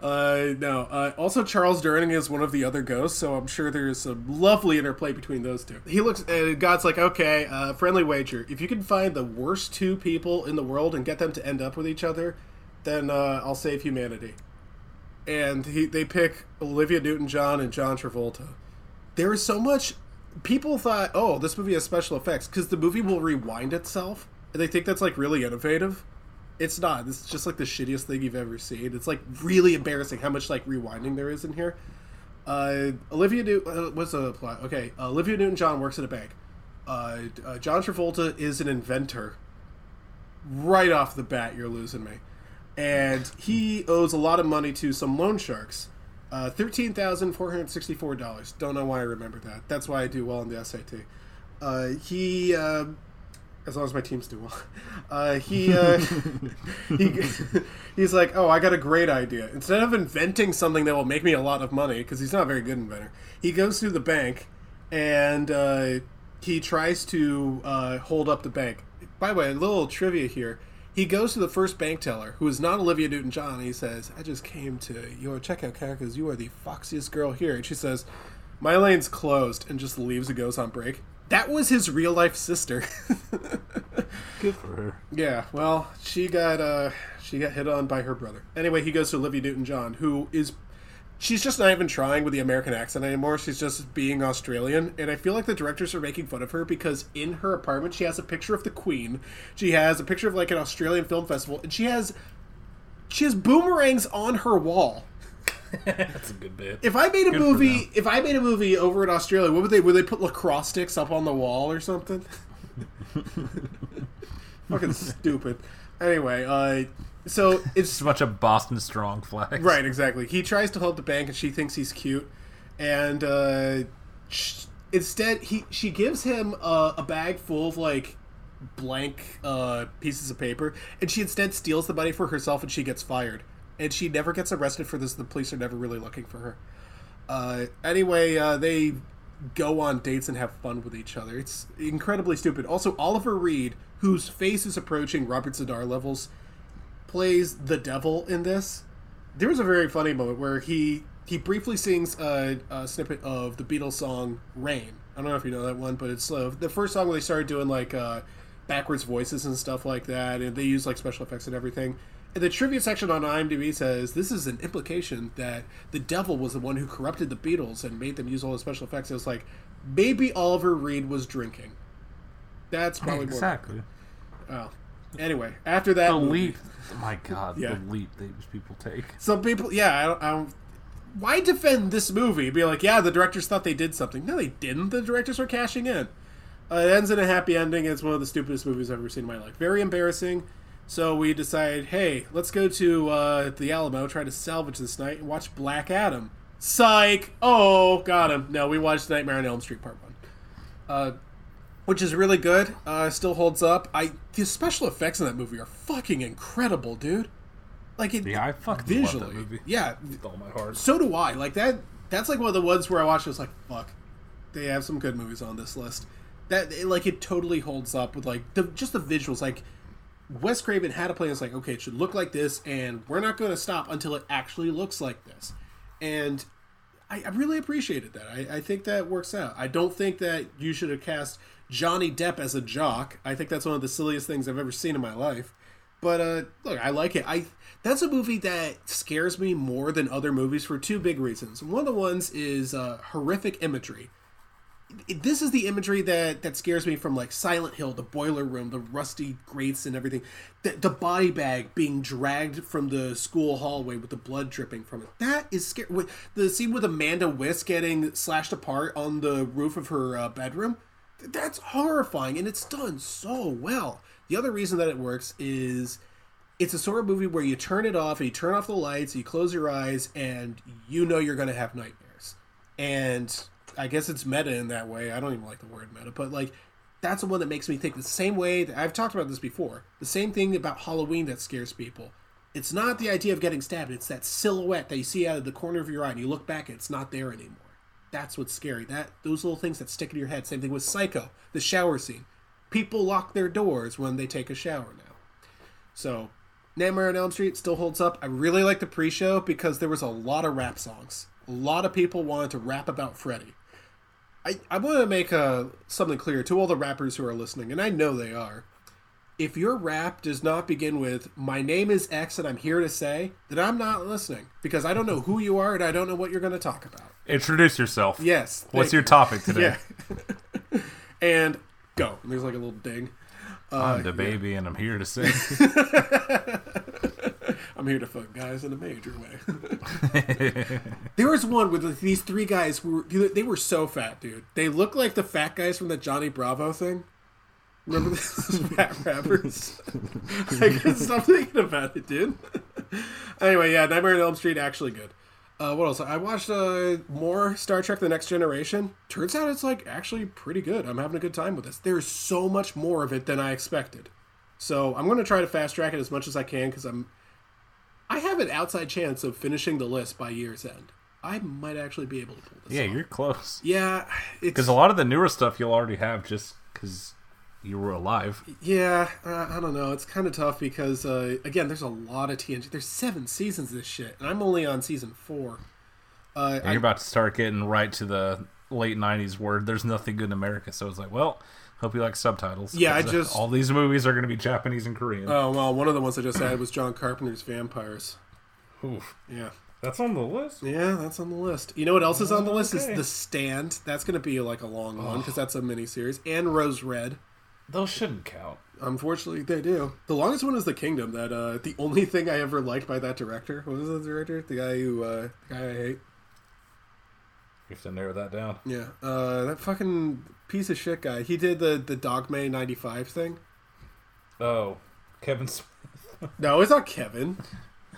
Uh, no. Uh, also, Charles Durning is one of the other ghosts, so I'm sure there's some lovely interplay between those two. He looks, and God's like, okay, uh, friendly wager. If you can find the worst two people in the world and get them to end up with each other, then uh, I'll save humanity. And he, they pick Olivia Newton-John and John Travolta. There is so much... People thought, oh, this movie has special effects because the movie will rewind itself, and they think that's like really innovative. It's not. It's just like the shittiest thing you've ever seen. It's like really embarrassing how much like rewinding there is in here. Uh, Olivia Newton, uh, what's the plot? Okay, uh, Olivia Newton-John works at a bank. Uh, uh, John Travolta is an inventor. Right off the bat, you're losing me, and he owes a lot of money to some loan sharks. Uh, thirteen thousand four hundred sixty-four dollars. Don't know why I remember that. That's why I do well in the S A T. Uh, he, uh, as long as my teams do well, uh, he, uh, he, he's like, oh, I got a great idea. Instead of inventing something that will make me a lot of money, because he's not a very good inventor, he goes to the bank and uh, he tries to uh, hold up the bank. By the way, a little trivia here. He goes to the first bank teller, who is not Olivia Newton-John, and he says, I just came to your checkout counter because you are the foxiest girl here. And she says, my lane's closed, and just leaves and goes on break. That was his real-life sister. Good for her. Yeah, well, she got uh, she got hit on by her brother. Anyway, he goes to Olivia Newton-John, who is... She's just not even trying with the American accent anymore. She's just being Australian. And I feel like the directors are making fun of her because in her apartment, she has a picture of the Queen. She has a picture of like an Australian film festival. And she has, she has boomerangs on her wall. That's a good bit. If I made a good movie, if I made a movie over in Australia, what would they, would they put lacrosse sticks up on the wall or something? Fucking stupid. Anyway, uh... So it's just a bunch of Boston Strong flags. Right, exactly. He tries to help the bank, and she thinks he's cute. And uh, she, instead, he she gives him a, a bag full of like blank uh, pieces of paper, and she instead steals the money for herself, and she gets fired. And she never gets arrested for this. The police are never really looking for her. Uh, anyway, uh, they go on dates and have fun with each other. It's incredibly stupid. Also, Oliver Reed, whose face is approaching Robert Z'Dar levels, plays the devil in this. There was a very funny moment where he he briefly sings a, a snippet of the Beatles song Rain. I don't know if you know that one, but it's uh, the first song where they started doing like uh, backwards voices and stuff like that, and they use like special effects and everything. And the trivia section on IMDb says this is an implication that the devil was the one who corrupted the Beatles and made them use all the special effects. It was like, maybe Oliver Reed was drinking. That's probably exactly. More. Oh. Anyway, after that... The leap. My God, yeah. The leap these people take. Some people... Yeah, I don't, I don't... Why defend this movie? Be like, yeah, the directors thought they did something. No, they didn't. The directors were cashing in. Uh, it ends in a happy ending. It's one of the stupidest movies I've ever seen in my life. Very embarrassing. So we decide, hey, let's go to uh, the Alamo, try to salvage this night, and watch Black Adam. Psych! Oh, got him. No, we watched Nightmare on Elm Street Part one. Uh... Which is really good. Uh, still holds up. I the special effects in that movie are fucking incredible, dude. Like it, yeah, I fucking visually, love that movie. Yeah, with all my heart. So do I. Like that that's like one of the ones where I watched it, I was like, fuck, they have some good movies on this list. That it, like it totally holds up with like the just the visuals. Like Wes Craven had a plan. It's like, okay, it should look like this, and we're not going to stop until it actually looks like this. And I, I really appreciated that. I, I think that works out. I don't think that you should have cast Johnny Depp as a jock. I think that's one of the silliest things I've ever seen in my life. But uh, look, I like it. I that's a movie that scares me more than other movies for two big reasons. One of the ones is uh, horrific imagery. This is the imagery that, that scares me from like Silent Hill, the boiler room, the rusty grates and everything. The, the body bag being dragged from the school hallway with the blood dripping from it. That is scary. The scene with Amanda Wiss getting slashed apart on the roof of her uh, bedroom, that's horrifying, and it's done so well. The other reason that it works is it's a sort of movie where you turn it off, and you turn off the lights, you close your eyes, and you know you're going to have nightmares. And I guess it's meta in that way. I don't even like the word meta, but like that's the one that makes me think the same way that I've talked about this before. The same thing about Halloween that scares people. It's not the idea of getting stabbed. It's that silhouette that you see out of the corner of your eye and you look back and it's not there anymore. That's what's scary. That those little things that stick in your head. Same thing with Psycho, the shower scene. People lock their doors when they take a shower now. So Nightmare on Elm Street still holds up. I really like the pre-show because there was a lot of rap songs. A lot of people wanted to rap about Freddy. I, I want to make uh, something clear to all the rappers who are listening, and I know they are. If your rap does not begin with, my name is X and I'm here to say, then I'm not listening, because I don't know who you are and I don't know what you're going to talk about. Introduce yourself. Yes. What's your topic today? Yeah. And go. And there's like a little ding. I'm uh, the baby yeah. and I'm here to sing. I'm here to fuck guys in a major way. There was one with these three guys who were, they were so fat, dude. They look like the fat guys from the Johnny Bravo thing. Remember those fat rappers? I can't stop thinking about it, dude. Anyway, yeah, Nightmare on Elm Street, actually good. Uh, what else? I watched uh, more Star Trek The Next Generation. Turns out it's like actually pretty good. I'm having a good time with this. There's so much more of it than I expected. So I'm going to try to fast track it as much as I can because I'm I have an outside chance of finishing the list by year's end. I might actually be able to pull this Yeah, off. You're close. Yeah. Because a lot of the newer stuff you'll already have just because you were alive. Yeah, uh, I don't know. It's kind of tough because, uh, again, there's a lot of T N G. There's seven seasons of this shit, and I'm only on season four. Uh, and you're about to start getting right to the late nineties word. There's nothing good in America, so it's like, well... Hope you like subtitles. Yeah, I just... Uh, all these movies are going to be Japanese and Korean. Oh, well, one of the ones I just had was John Carpenter's Vampires. Oof. Yeah. That's on the list? Yeah, that's on the list. You know what else oh, is on the list? Okay. Is The Stand. That's going to be, like, a long oh. one, because that's a miniseries. And Rose Red. Those shouldn't count. Unfortunately, they do. The longest one is The Kingdom. That uh, the only thing I ever liked by that director... What was the director? The guy who... Uh, the guy I hate. You have to narrow that down. Yeah. Uh, that fucking... piece of shit guy. He did the, the Dogma ninety-five thing. Oh. Kevin Smith. No, it's not Kevin.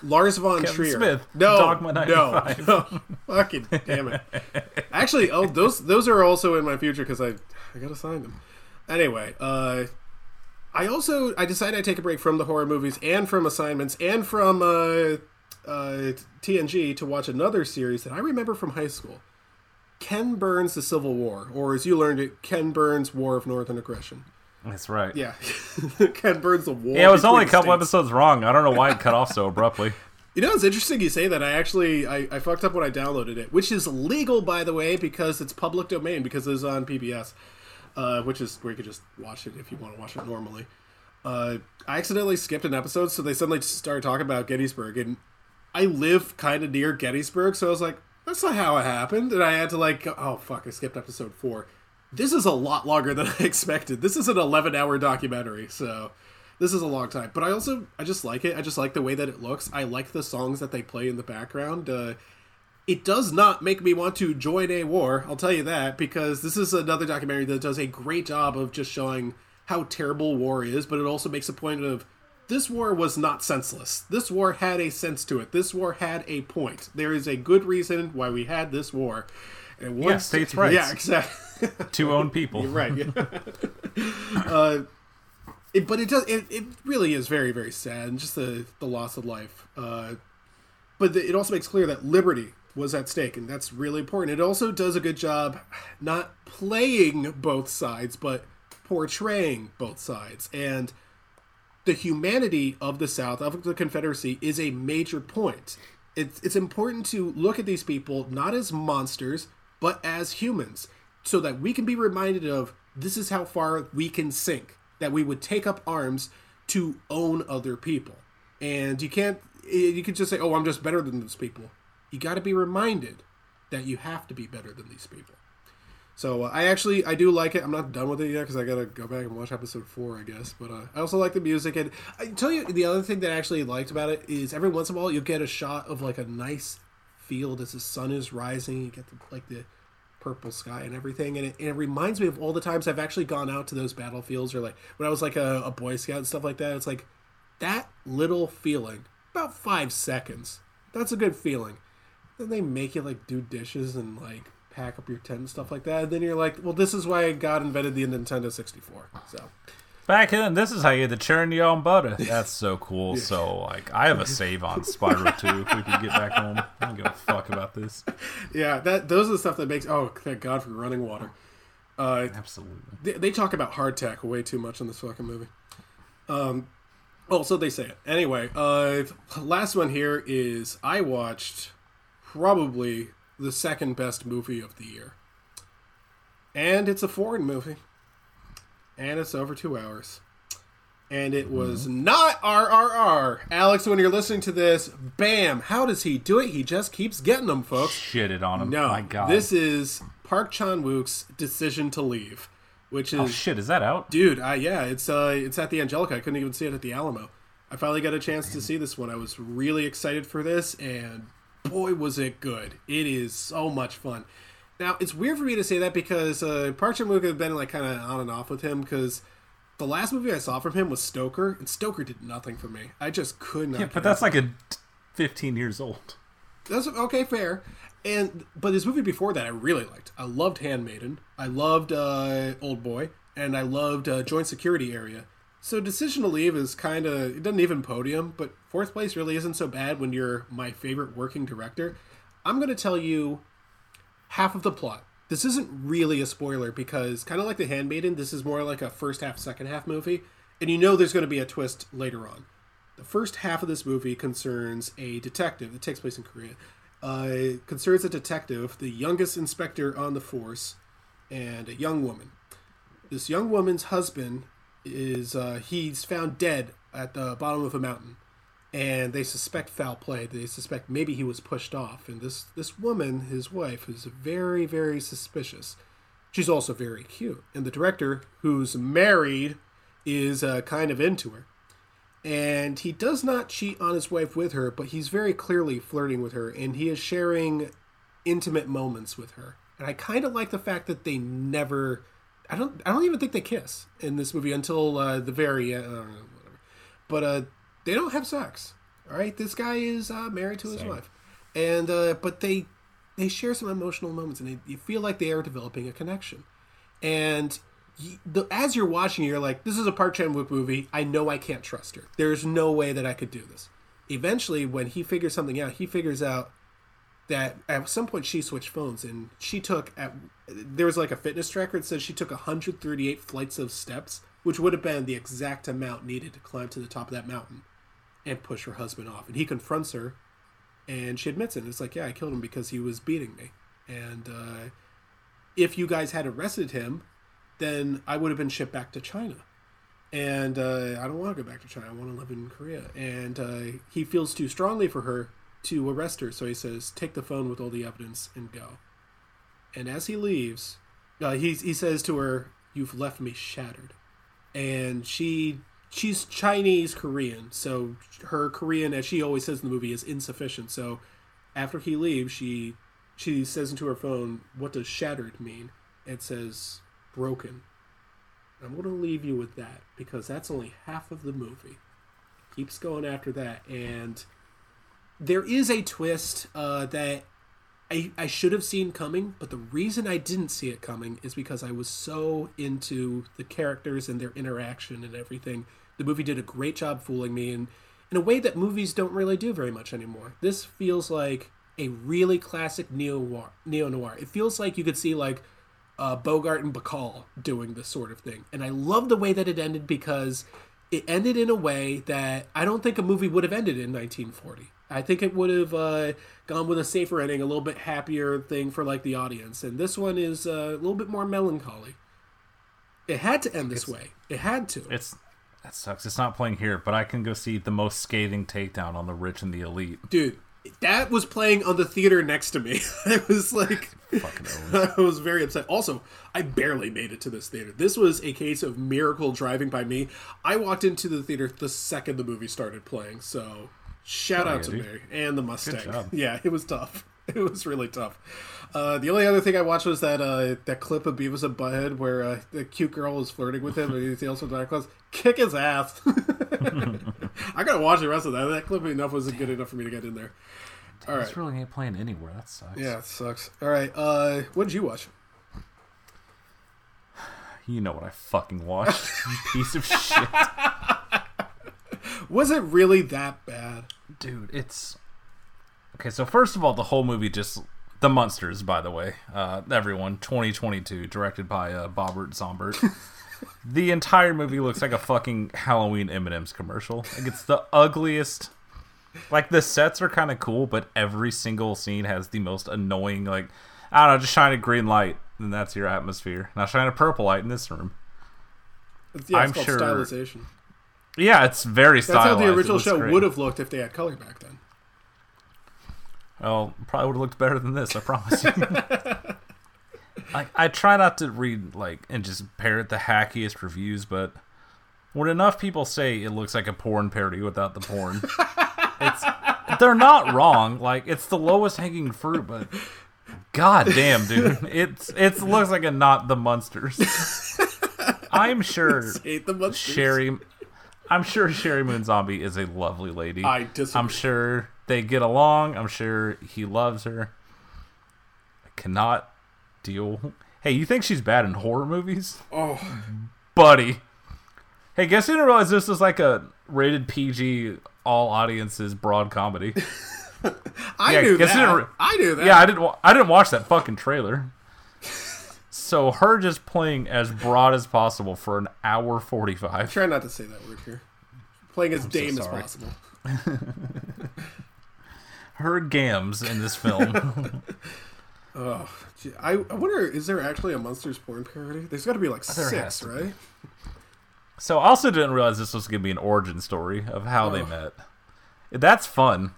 Lars von Kevin Trier. Smith. No. Dogma ninety-five. No. no. Fucking damn it. Actually, oh, those those are also in my future because I, I gotta sign them. Anyway, uh, I also, I decided I'd take a break from the horror movies and from assignments and from uh, uh, T N G to watch another series that I remember from high school. Ken Burns' The Civil War, or as you learned it, Ken Burns' War of Northern Aggression. That's right. Yeah. Ken Burns' The War. Yeah, it was only a couple states. Episodes wrong. I don't know why it cut off so abruptly. You know, it's interesting you say that. I actually, I, I fucked up when I downloaded it, which is legal, by the way, because it's public domain, because it was on P B S, uh, which is where you could just watch it if you want to watch it normally. Uh, I accidentally skipped an episode, so they suddenly started talking about Gettysburg, and I live kind of near Gettysburg, so I was like, that's not how it happened. And I had to like, oh, fuck, I skipped episode four. This is a lot longer than I expected. This is an eleven-hour documentary, so this is a long time. But I also, I just like it. I just like the way that it looks. I like the songs that they play in the background. Uh, it does not make me want to join a war, I'll tell you that, because this is another documentary that does a great job of just showing how terrible war is, but it also makes a point of, this war was not senseless. This war had a sense to it. This war had a point. There is a good reason why we had this war. And yeah, states' rights. Yeah, exactly. To own people. You're right. Yeah. uh, it, but it does. It, it really is very, very sad. And just the, the loss of life. Uh, but the, it also makes clear that liberty was at stake, and that's really important. It also does a good job not playing both sides, but portraying both sides. And the humanity of the South, of the Confederacy, is a major point. It's, it's important to look at these people not as monsters, but as humans, so that we can be reminded of this is how far we can sink, that we would take up arms to own other people. And you can't, you can just say, oh, I'm just better than those people. You got to be reminded that you have to be better than these people. So uh, I actually, I do like it. I'm not done with it yet because I got to go back and watch episode four, I guess. But uh, I also like the music. And I tell you, the other thing that I actually liked about it is every once in a while you'll get a shot of like a nice field as the sun is rising. You get the, like the purple sky and everything. And it, and it reminds me of all the times I've actually gone out to those battlefields, or like when I was like a, a Boy Scout and stuff like that. It's like that little feeling, about five seconds. That's a good feeling. Then they make you, like, do dishes and, like, pack up your tent and stuff like that. And then you're like, well, this is why God invented the Nintendo sixty-four. So back then, this is how you had to churn your own butter. That's so cool. Yeah. So, like, I have a save on Spyro two if we can get back home. I don't give a fuck about this. Yeah, that those are the stuff that makes... Oh, thank God for running water. Uh, Absolutely. They, they talk about hardtack way too much in this fucking movie. Um, oh, so they say it. Anyway, uh, last one here is I watched... probably the second best movie of the year. And it's a foreign movie. And it's over two hours. And it was not R R R. Alex, when you're listening to this, bam, how does he do it? He just keeps getting them, folks. Shitted on him. No, my God. This is Park Chan-wook's Decision to Leave, which is... Oh, shit, is that out? Dude, uh, yeah, it's uh, it's at the Angelica. I couldn't even see it at the Alamo. I finally got a chance to see this one. I was really excited for this, and... boy, was it good. It is so much fun. Now, it's weird for me to say that because uh, Park Chan-wook has been like kind of on and off with him, because the last movie I saw from him was Stoker, and Stoker did nothing for me. I just could not. Yeah, but that's like a fifteen years old. That's okay, fair. And but his movie before that I really liked. I loved Handmaiden. I loved uh, Old Boy, and I loved uh, Joint Security Area. So Decision to Leave is kind of, it doesn't even podium, but fourth place really isn't so bad when you're my favorite working director. I'm going to tell you half of the plot. This isn't really a spoiler because kind of like The Handmaiden, this is more like a first half, second half movie. And you know there's going to be a twist later on. The first half of this movie concerns a detective. It takes place in Korea. Uh, concerns a detective, the youngest inspector on the force, and a young woman. This young woman's husband... is uh, he's found dead at the bottom of a mountain, and they suspect foul play. They suspect maybe he was pushed off, and this this woman, his wife, is very, very suspicious. She's also very cute, and the director, who's married, is uh, kind of into her, and he does not cheat on his wife with her, but he's very clearly flirting with her, and he is sharing intimate moments with her. And I kind of like the fact that they never... I don't. I don't even think they kiss in this movie until uh, the very end. Uh, whatever. But uh, they don't have sex. All right, this guy is uh, married to his Same. wife, and uh, but they they share some emotional moments, and they, you feel like they are developing a connection. And you, the, as you're watching, you're like, "This is a Park Chan-wook movie. I know I can't trust her. There's no way that I could do this." Eventually, when he figures something out, he figures out that at some point she switched phones, and she took at there was like a fitness tracker that says she took one hundred thirty-eight flights of steps, which would have been the exact amount needed to climb to the top of that mountain and push her husband off. And he confronts her, and she admits it. And it's like, yeah, I killed him because he was beating me. And uh, if you guys had arrested him, then I would have been shipped back to China. And uh, I don't want to go back to China. I want to live in Korea. And uh, he feels too strongly for her to arrest her, so he says, take the phone with all the evidence and go. And as he leaves, uh, he he says to her, "You've left me shattered." And she she's Chinese Korean, so her Korean, as she always says in the movie, is insufficient. So after he leaves, she she says into her phone, "What does shattered mean?" It says broken. I'm going to leave you with that because that's only half of the movie. It keeps going after that, and there is a twist uh, that. I, I should have seen coming, but the reason I didn't see it coming is because I was so into the characters and their interaction and everything. The movie did a great job fooling me in, in a way that movies don't really do very much anymore. This feels like a really classic neo-noir. neo-noir. It feels like you could see like uh, Bogart and Bacall doing this sort of thing. And I love the way that it ended, because it ended in a way that I don't think a movie would have ended in nineteen forty. I think it would have uh, gone with a safer ending, a little bit happier thing for like the audience. And this one is uh, a little bit more melancholy. It had to end this it's, way. It had to. It's That sucks. It's not playing here, but I can go see the most scathing takedown on the rich and the elite. Dude, that was playing on the theater next to me. I was like, fucking I was very upset. Also, I barely made it to this theater. This was a case of miracle driving by me. I walked into the theater the second the movie started playing, so... Shout oh, out yeah, to dude. Mary and the Mustang. Yeah, it was tough. It was really tough. Uh, the only other thing I watched was that uh, that clip of Beavis and Butthead where uh, the cute girl was flirting with him and he tells him to kick his ass. I gotta watch the rest of that. That clip enough wasn't Damn. good enough for me to get in there. Damn, all right. This really ain't playing anywhere. That sucks. Yeah, it sucks. All right. Uh, what did you watch? You know what I fucking watched. You piece of shit. Was it really that bad? Dude, it's... Okay, so first of all, the whole movie just... The Munsters, by the way. Uh, everyone, twenty twenty-two, directed by uh, Robert Z'Dar. The entire movie looks like a fucking Halloween M and M's commercial. Like, it's the ugliest... Like, the sets are kind of cool, but every single scene has the most annoying, like... I don't know, just shine a green light, and that's your atmosphere. Now shine a purple light in this room. Yeah, I'm it's called sure... stylization. Yeah, it's very stylized. That's how the original show great. would have looked if they had color back then. Well, probably would have looked better than this, I promise you. I, I try not to read like and just parrot the hackiest reviews, but when enough people say it looks like a porn parody without the porn, it's they're not wrong. Like, it's the lowest hanging fruit, but god damn, dude. It's it looks like a not the Munsters. I'm sure the Munsters. Sherry... I'm sure Sherry Moon Zombie is a lovely lady. I disagree. I'm sure they get along. I'm sure he loves her. I cannot deal. Hey, you think she's bad in horror movies? Oh, buddy. Hey, guess you didn't realize this was like a rated P G, all audiences, broad comedy. I yeah, knew that. Re- I knew that. Yeah, I didn't. Wa- I didn't watch that fucking trailer. So her just playing as broad as possible for an hour forty-five. Try not to say that word here. Playing as I'm dame so as possible. Her gams in this film. Oh, gee, I, I wonder, is there actually a Munsters porn parody? There's got to be like there six, right? Be. So I also didn't realize this was going to be an origin story of how oh. they met. That's fun.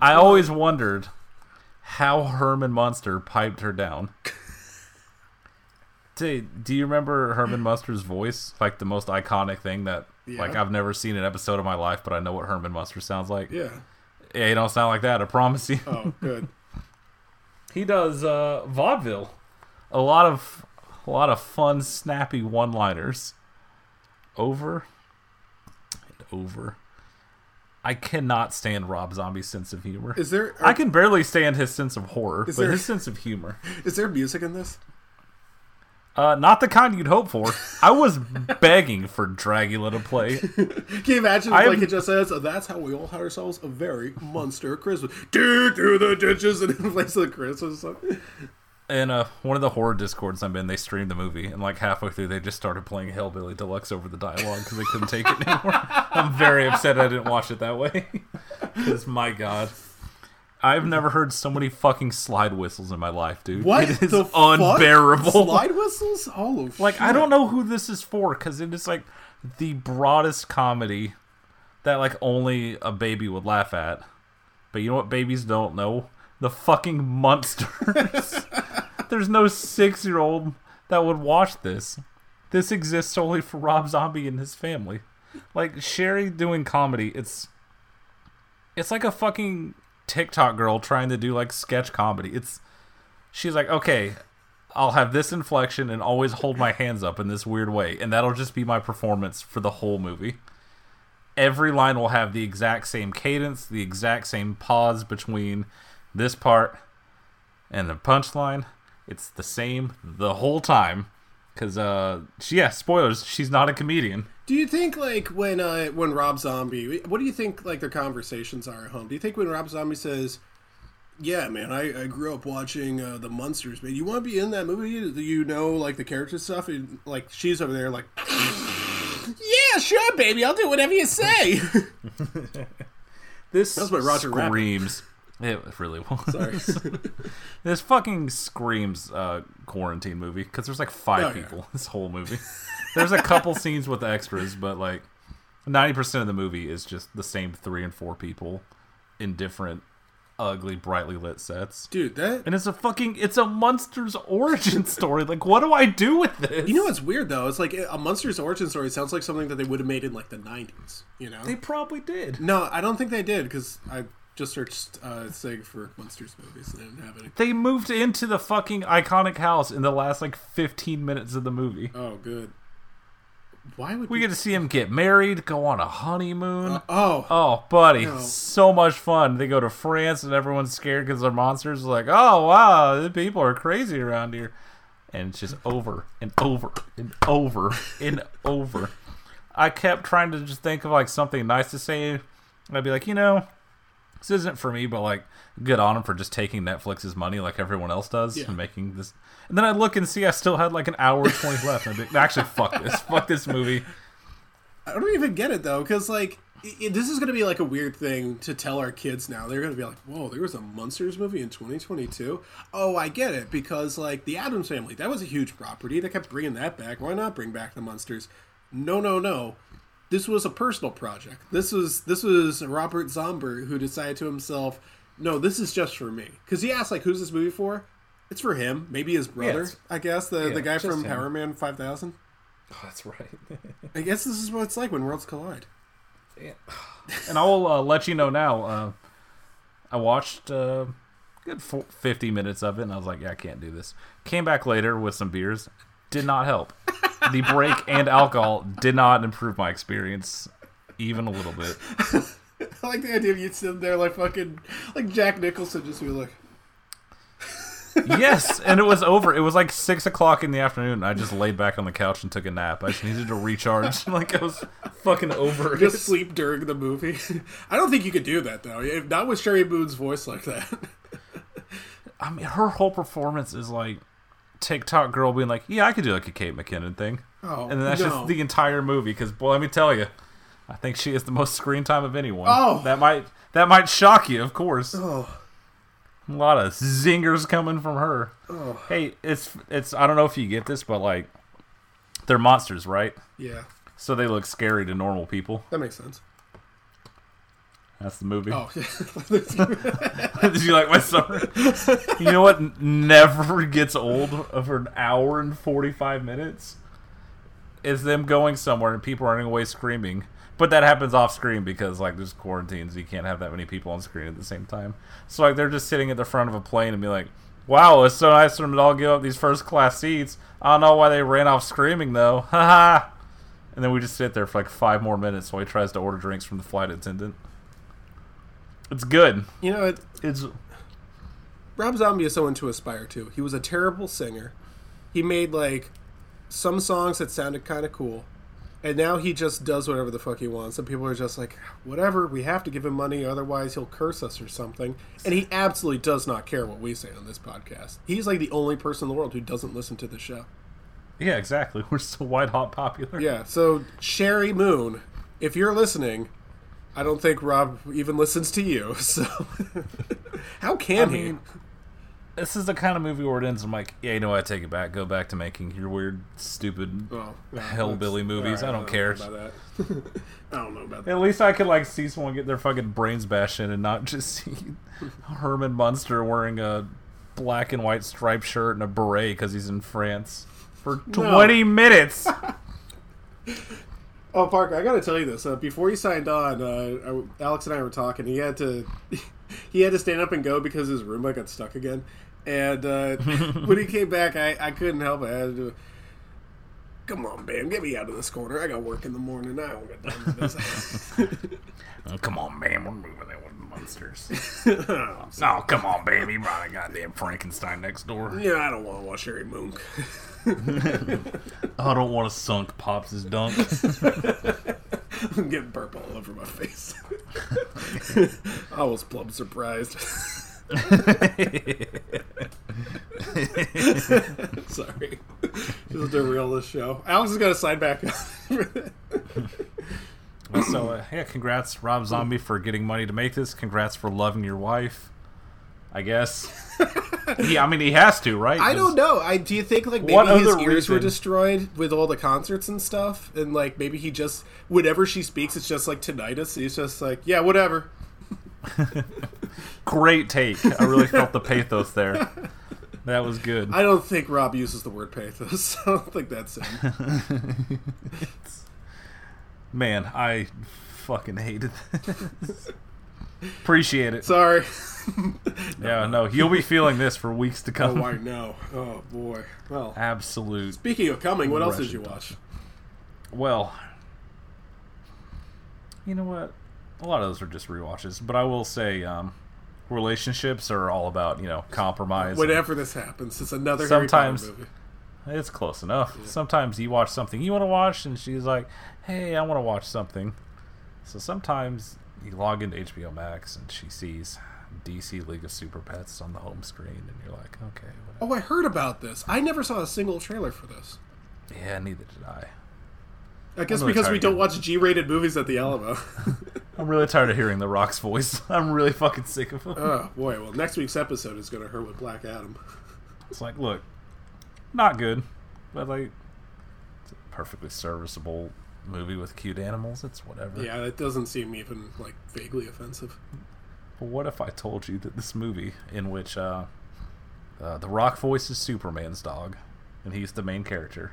I oh. always wondered how Herman Munster piped her down. Do you remember Herman Munster's voice? Like, the most iconic thing that... Yeah. Like, I've never seen an episode of my life, but I know what Herman Munster sounds like. Yeah. Yeah, he don't sound like that, I promise you. Oh, good. He does uh, vaudeville. A lot of a lot of fun, snappy one-liners. Over and over. I cannot stand Rob Zombie's sense of humor. Is there? Are, I can barely stand his sense of horror, but there, his sense of humor. Is there music in this? Uh, not the kind you'd hope for. I was begging for Dragula to play. Can you imagine if, like, it just says, oh, that's how we all had ourselves a very monster Christmas. Dig through the ditches and in place of the Christmas song. And uh, one of the horror discords I'm in, they streamed the movie, and like halfway through they just started playing Hellbilly Deluxe over the dialogue because they couldn't take it anymore. I'm very upset I didn't watch it that way. Because my god. I've never heard so many fucking slide whistles in my life, dude. What It is the unbearable. Fuck? Slide whistles? Oh, like, shit. I don't know who this is for, because it is, like, the broadest comedy that, like, only a baby would laugh at. But you know what babies don't know? The fucking Munsters. There's no six-year-old that would watch this. This exists solely for Rob Zombie and his family. Like, Sherry doing comedy, it's... It's like a fucking... TikTok girl trying to do like sketch comedy. It's she's like, okay, I'll have this inflection and always hold my hands up in this weird way, and that'll just be my performance for the whole movie. Every line will have the exact same cadence, the exact same pause between this part and the punchline. It's the same the whole time. Because, uh, yeah, spoilers, she's not a comedian. Do you think, like, when uh, when Rob Zombie... What do you think, like, their conversations are at home? Do you think when Rob Zombie says, Yeah, man, I, I grew up watching uh, The Munsters, but you want to be in that movie? Do you know, like, the character stuff? And, like, she's over there, like, yeah, sure, baby, I'll do whatever you say. This That's my Roger screams. Rabbit. It really was. Sorry. This fucking screams uh, quarantine movie, because there's, like, five oh, people yeah. this whole movie. There's a couple scenes with the extras, but, like, ninety percent of the movie is just the same three and four people in different ugly, brightly lit sets. Dude, that... And it's a fucking... It's a Munsters origin story. Like, what do I do with this? You know what's weird, though? It's like, a Munsters origin story sounds like something that they would have made in, like, the nineties, you know? They probably did. No, I don't think they did, because I just searched uh, SIG for Munsters movies, and they didn't have any. They moved into the fucking iconic house in the last, like, fifteen minutes of the movie. Oh, good. Why would we get to see him get married, go on a honeymoon? Uh, oh, oh, buddy, no. So much fun! They go to France, and everyone's scared because they're monsters. Like, oh wow, the people are crazy around here, and it's just over and over and over and over. I kept trying to just think of like something nice to say, and I'd be like, you know, this isn't for me, but like, good on them for just taking Netflix's money like everyone else does yeah. and making this. And then I look and see I still had like an hour and twenty left. And I'd be, actually, fuck this. Fuck this movie. I don't even get it, though, because like it, this is going to be like a weird thing to tell our kids now. They're going to be like, whoa, there was a Munsters movie in twenty twenty-two? Oh, I get it, because like the Addams Family, that was a huge property. They kept bringing that back. Why not bring back the Munsters? No, no, no. This was a personal project. This was, this was Robert Z'Dar who decided to himself, no, this is just for me. Because he asked, like, who's this movie for? It's for him, maybe his brother, yeah, I guess, the, yeah, the guy from him. Power Man five thousand. Oh, that's right. I guess this is what it's like when worlds collide. Yeah. And I'll uh, let you know now, uh, I watched uh, a good fifty minutes of it, and I was like, yeah, I can't do this. Came back later with some beers, did not help. The break and alcohol did not improve my experience even a little bit. I like the idea of you sitting there like fucking, like Jack Nicholson, just be like... Yes, and it was over. It was like six o'clock in the afternoon, and I just laid back on the couch and took a nap. I just needed to recharge. Like, I was fucking over it. Just sleep during the movie. I don't think you could do that, though. If not with Sherry Moon's voice like that. I mean, her whole performance is like TikTok girl being like, yeah, I could do like a Kate McKinnon thing. Oh, and that's no. just the entire movie, because, boy, let me tell you, I think she has the most screen time of anyone. Oh. That might, that might shock you, of course. Oh. A lot of zingers coming from her. Oh. Hey, it's it's. I don't know if you get this, but like, they're monsters, right? Yeah. So they look scary to normal people. That makes sense. That's the movie. Oh. Did you like my summer? You know what never gets old for an hour and forty-five minutes is them going somewhere and people running away screaming. But that happens off screen because, like, there's quarantines. You can't have that many people on screen at the same time. So, like, they're just sitting at the front of a plane and be like, wow, it's so nice for them to all give up these first-class seats. I don't know why they ran off screaming, though. Ha-ha! And then we just sit there for, like, five more minutes while he tries to order drinks from the flight attendant. It's good. You know, it, it's... Rob Zombie is someone to aspire to. He was a terrible singer. He made, like, some songs that sounded kind of cool. And now he just does whatever the fuck he wants. And people are just like, whatever, we have to give him money, otherwise he'll curse us or something. And he absolutely does not care what we say on this podcast. He's like the only person in the world who doesn't listen to the show. Yeah, exactly. We're so white-hot popular. Yeah, so Sherry Moon, if you're listening, I don't think Rob even listens to you. So how can I he? Mean, this is the kind of movie where it ends. I'm like, yeah, you know what? I take it back. Go back to making your weird, stupid well, no, hellbilly movies. Right, I, don't I don't care. Know about that. I don't know about that. At least I could like see someone get their fucking brains bashed in and not just see Herman Munster wearing a black and white striped shirt and a beret because he's in France for twenty no. minutes. Oh, Parker, I gotta tell you this. Uh, before he signed on, uh, Alex and I were talking. He had to, he had to stand up and go because his roommate got stuck again. And uh, when he came back, I, I couldn't help it. I had to do it. Come on, man, get me out of this corner. I got work in the morning. I won't get done with this. Oh, come on, man, we're moving that with monsters. Oh, no, come on, man, you brought a goddamn Frankenstein next door. Yeah, I don't want to watch Sherry Moon. I don't want to sunk Pops' dunk. I'm getting burp all over my face. I was plumb surprised. Sorry. Just derail this show. Alex is going to sign back up. So, uh, yeah, congrats, Rob Zombie, for getting money to make this. Congrats for loving your wife, I guess. Yeah, I mean, he has to, right? I don't know. I do you think like maybe his ears reason? were destroyed with all the concerts and stuff, and like maybe he just whenever she speaks, it's just like tinnitus. He's just like, yeah, whatever. Great take. I really felt the pathos there. That was good. I don't think Rob uses the word pathos. So I don't think that's him. Man, I fucking hated this. Appreciate it. Sorry. Yeah, no, you'll be feeling this for weeks to come. Oh, I know. Oh, boy. Well, absolute. Speaking of coming, what else did you watch? Well, you know what? A lot of those are just rewatches, but I will say, um, relationships are all about, you know, compromise. Whenever this happens, it's another Harry Potter movie. It's close enough. Yeah. Sometimes you watch something you want to watch, and she's like, hey, I want to watch something. So sometimes you log into H B O Max, and she sees D C League of Super Pets on the home screen, and you're like, okay. Whatever. Oh, I heard about this. I never saw a single trailer for this. Yeah, neither did I. I guess really because we don't watch G-rated movies at the Alamo. I'm really tired of hearing The Rock's voice. I'm really fucking sick of him. Oh, boy. Well, next week's episode is going to hurt with Black Adam. It's like, look, not good, but like, it's a perfectly serviceable movie with cute animals. It's whatever. Yeah, it doesn't seem even like vaguely offensive. But what if I told you that this movie, in which uh, uh, The Rock voices Superman's dog, and he's the main character,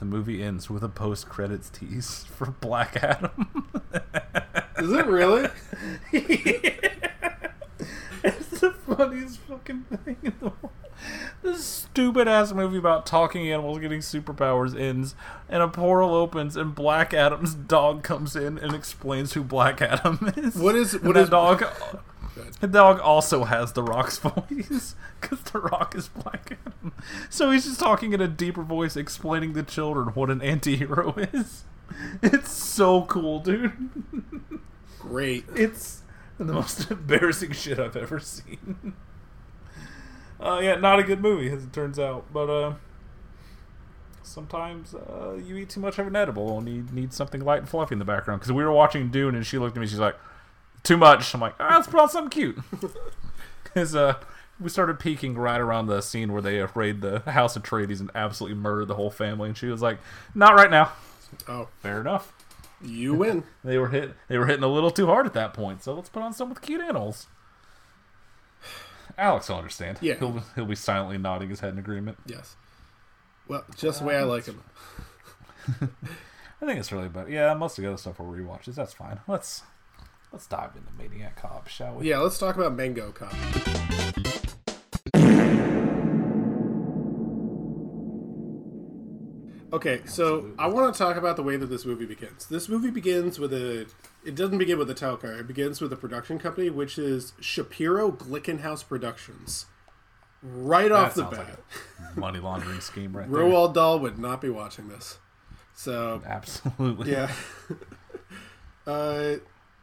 the movie ends with a post-credits tease for Black Adam. Is it really? Yeah. It's the funniest fucking thing in the world. This stupid-ass movie about talking animals getting superpowers ends, and a portal opens, and Black Adam's dog comes in and explains who Black Adam is. What is... What is dog? The dog also has The Rock's voice, because The Rock is Black Adam. So he's just talking in a deeper voice, explaining to children what an anti-hero is. It's so cool, dude. Great. It's the most embarrassing shit I've ever seen. Uh, yeah, not a good movie, as it turns out. But uh, sometimes uh, you eat too much of an edible and you need something light and fluffy in the background. Because we were watching Dune and she looked at me and she's like, too much. I'm like, all right, let's put on something cute. Because uh, we started peeking right around the scene where they raid the House of Atreides and absolutely murdered the whole family. And she was like, not right now. Oh, fair enough. You win. They were hit. They were hitting a little too hard at that point. So let's put on something with cute animals. Alex will understand. Yeah. He'll, he'll be silently nodding his head in agreement. Yes. Well, just the way um, I like him. I think it's really about... Yeah, most of the other stuff are rewatches. That's fine. Let's let's dive into Maniac Cop, shall we? Yeah, let's talk about Mango Cop. Okay, Absolutely. So I want to talk about the way that this movie begins. This movie begins with a... It doesn't begin with a title card. It begins with a production company, which is Shapiro Glickenhaus Productions. Right that off the bat. Like a money laundering scheme right there. Roald Dahl would not be watching this. So absolutely. Yeah. uh,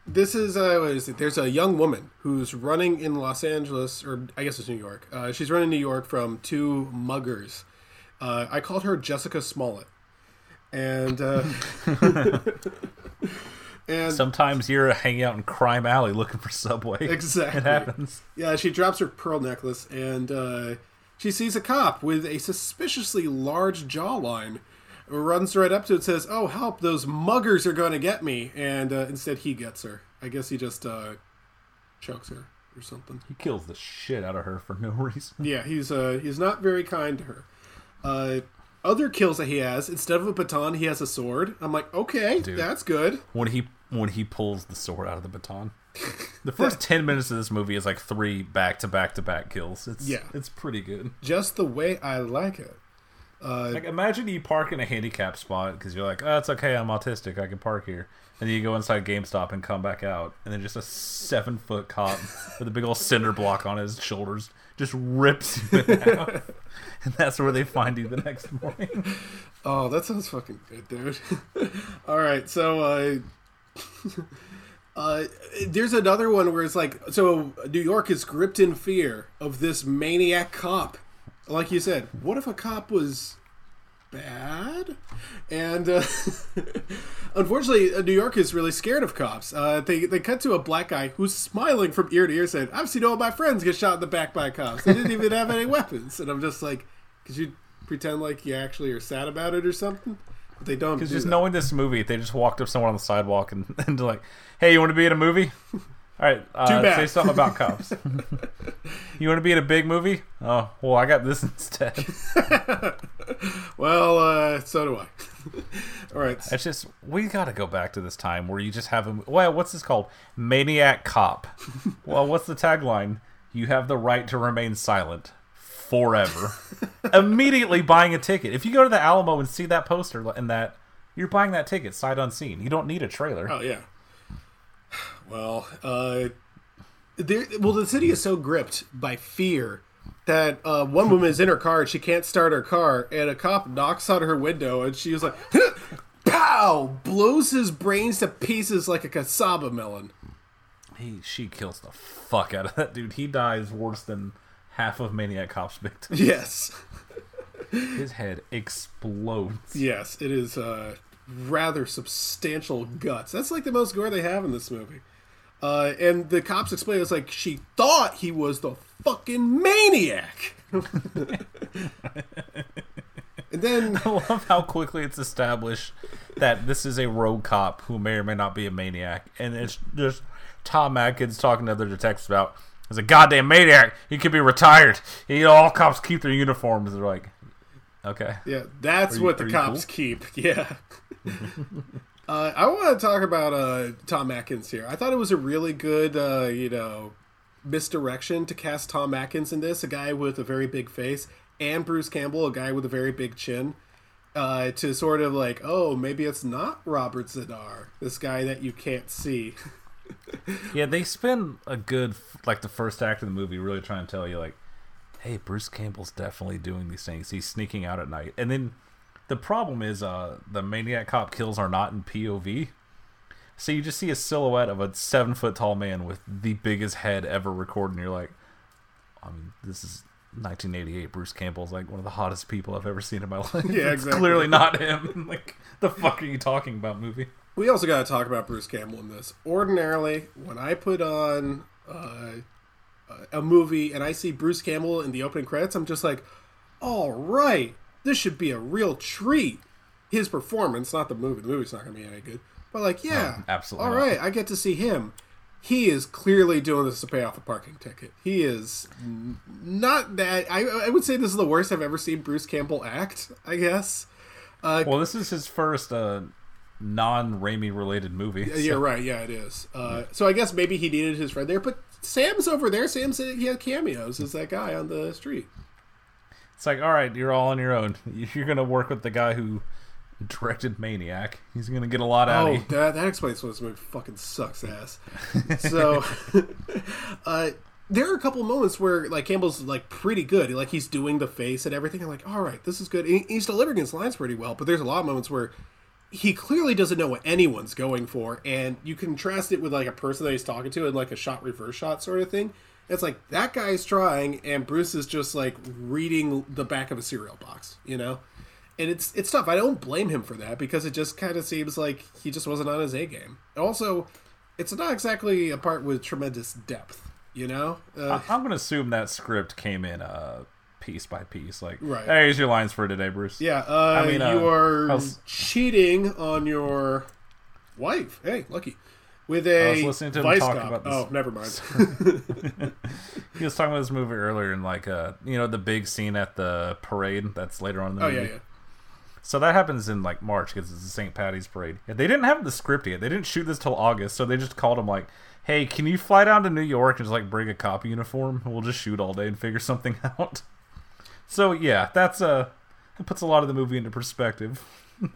this is, uh, what is it? There's a young woman who's running in Los Angeles, or I guess it's New York. Uh, she's running in New York from two muggers. Uh, I called her Jessica Smollett. And... Uh, And sometimes you're hanging out in Crime Alley looking for Subway. Exactly. It happens. Yeah, she drops her pearl necklace and uh, she sees a cop with a suspiciously large jawline, runs right up to it and says, oh, help, those muggers are going to get me. And uh, instead he gets her. I guess he just uh, chokes her or something. He kills the shit out of her for no reason. Yeah, he's uh, he's not very kind to her. Uh Other kills that he has, instead of a baton, he has a sword. I'm like, okay, dude, that's good. When he when he pulls the sword out of the baton, the first ten minutes of this movie is like three back to back to back kills. It's yeah, it's pretty good. Just the way I like it. Uh, like imagine you park in a handicap spot because you're like, oh, it's okay, I'm autistic, I can park here. And then you go inside GameStop and come back out, and then just a seven foot cop with a big old cinder block on his shoulders just rips you in half. And that's where they find you the next morning. Oh, that sounds fucking good, dude. All right, so uh, Uh, there's another one where it's like, so New York is gripped in fear of this maniac cop. Like you said, what if a cop was bad? And uh, unfortunately, New York is really scared of cops. Uh, they they cut to a black guy who's smiling from ear to ear, saying, "I've seen all my friends get shot in the back by cops. They didn't even have any weapons." And I'm just like, could you pretend like you actually are sad about it or something? But they don't. Because do just that. Knowing this movie, they just walked up somewhere on the sidewalk and and like, "Hey, you want to be in a movie? All right, uh, Too bad. Say something about cops." You want to be in a big movie? Oh, well, I got this instead. Well, uh, so do I. All right. It's just, we got to go back to this time where you just have a, well, what's this called? Maniac Cop. Well, what's the tagline? You have the right to remain silent forever. Immediately buying a ticket. If you go to the Alamo and see that poster and that, you're buying that ticket sight unseen. You don't need a trailer. Oh, yeah. Well, uh, there, well, the city is so gripped by fear that uh, one woman is in her car and she can't start her car, and a cop knocks on her window, and she's like, huh! "Pow!" Blows his brains to pieces like a cassava melon. He she kills the fuck out of that dude. He dies worse than half of Maniac Cop's victims. Yes, his head explodes. Yes, it is uh, rather substantial guts. That's like the most gore they have in this movie. Uh, and the cops explain, it's like, she thought he was the fucking maniac. And then I love how quickly it's established that this is a rogue cop who may or may not be a maniac. And it's just Tom Atkins talking to other detectives about, as a goddamn maniac, he could be retired. You know, all cops keep their uniforms. They're like, okay. Yeah, that's you, what the cops cool? keep. Yeah. Uh, I want to talk about uh, Tom Atkins here. I thought it was a really good, uh, you know, misdirection to cast Tom Atkins in this, a guy with a very big face, and Bruce Campbell, a guy with a very big chin, uh, to sort of like, oh, maybe it's not Robert Z'Dar, this guy that you can't see. Yeah, they spend a good, like the first act of the movie really trying to tell you, like, hey, Bruce Campbell's definitely doing these things. He's sneaking out at night. And then the problem is uh, the maniac cop kills are not in P O V. So you just see a silhouette of a seven-foot-tall man with the biggest head ever recorded, and you're like, I mean, this is nineteen eighty-eight. Bruce Campbell's like one of the hottest people I've ever seen in my life. Yeah, exactly. It's clearly not him. Like, the fuck are you talking about, movie? We also got to talk about Bruce Campbell in this. Ordinarily, when I put on uh, a movie and I see Bruce Campbell in the opening credits, I'm just like, all right. This should be a real treat. His performance, not the movie. The movie's not going to be any good. But like, yeah, no, absolutely. All right, not. I get to see him. He is clearly doing this to pay off a parking ticket. He is not that. I, I would say this is the worst I've ever seen Bruce Campbell act, I guess. Uh, well, this is his first uh, non-Raimi-related movie. So. Yeah, right. Yeah, it is. Uh, so I guess maybe he needed his friend there. But Sam's over there. Sam said he had cameos as that guy on the street. It's like, all right, you're all on your own. You're going to work with the guy who directed Maniac. He's going to get a lot out oh, of you. Oh, that, that explains why this movie fucking sucks ass. So, uh, there are a couple moments where, like, Campbell's, like, pretty good. Like, he's doing the face and everything. I'm like, all right, this is good. And he's delivering his lines pretty well, but there's a lot of moments where he clearly doesn't know what anyone's going for, and you contrast it with, like, a person that he's talking to and, like, a shot reverse shot sort of thing. It's like, that guy's trying, and Bruce is just, like, reading the back of a cereal box, you know? And it's it's tough. I don't blame him for that, because it just kind of seems like he just wasn't on his A-game. Also, it's not exactly a part with tremendous depth, you know? Uh, I'm going to assume that script came in uh, piece by piece. Like, right. Hey, here's your lines for today, Bruce. Yeah, uh, I mean, you uh, are was... cheating on your wife. Hey, lucky. With a I was listening to him talk cop. About this. Oh, never mind. He was talking about this movie earlier, and like, uh, you know, the big scene at the parade that's later on in the oh, movie. Oh, yeah, yeah. So that happens in like March because it's the Saint Patty's Parade. Yeah, they didn't have the script yet. They didn't shoot this till August, so they just called him like, "Hey, can you fly down to New York and just like bring a cop uniform? We'll just shoot all day and figure something out." So yeah, that's a uh, it puts a lot of the movie into perspective.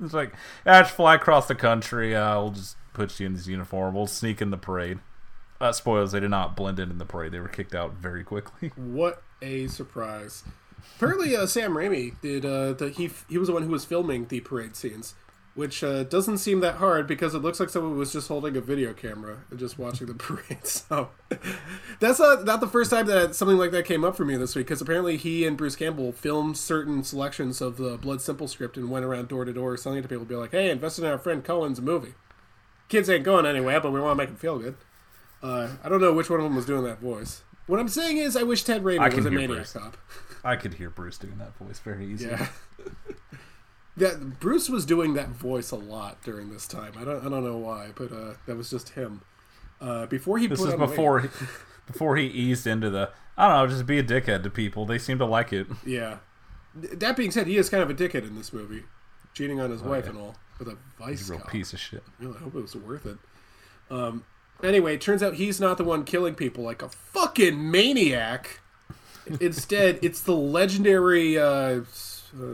It's like, ah, just fly across the country. Uh, we'll just. Puts you in this uniform. We'll sneak in the parade. Uh, spoilers, they did not blend in in the parade. They were kicked out very quickly. What a surprise. Apparently, uh, Sam Raimi did. Uh, the, he he was the one who was filming the parade scenes. which uh, doesn't seem that hard because it looks like someone was just holding a video camera and just watching the parade. So that's not, not the first time that something like that came up for me this week, because apparently he and Bruce Campbell filmed certain selections of the Blood Simple script and went around door to door selling it to people, be like, hey, invest in our friend Cohen's movie. Kids ain't going anywhere, but we want to make them feel good. Uh, I don't know which one of them was doing that voice. What I'm saying is I wish Ted Raimi was a Maniac Cop. I could hear Bruce doing that voice very easily. Yeah. That Bruce was doing that voice a lot during this time. I don't, I don't know why, but uh, that was just him. Uh, before he, this put is before, he, before he eased into the, I don't know, just be a dickhead to people. They seem to like it. Yeah. That being said, he is kind of a dickhead in this movie, cheating on his oh, wife yeah. and all with a vice. He's a real cop. Piece of shit. Really, I hope it was worth it. Um. Anyway, it turns out he's not the one killing people like a fucking maniac. Instead, it's the legendary uh, uh,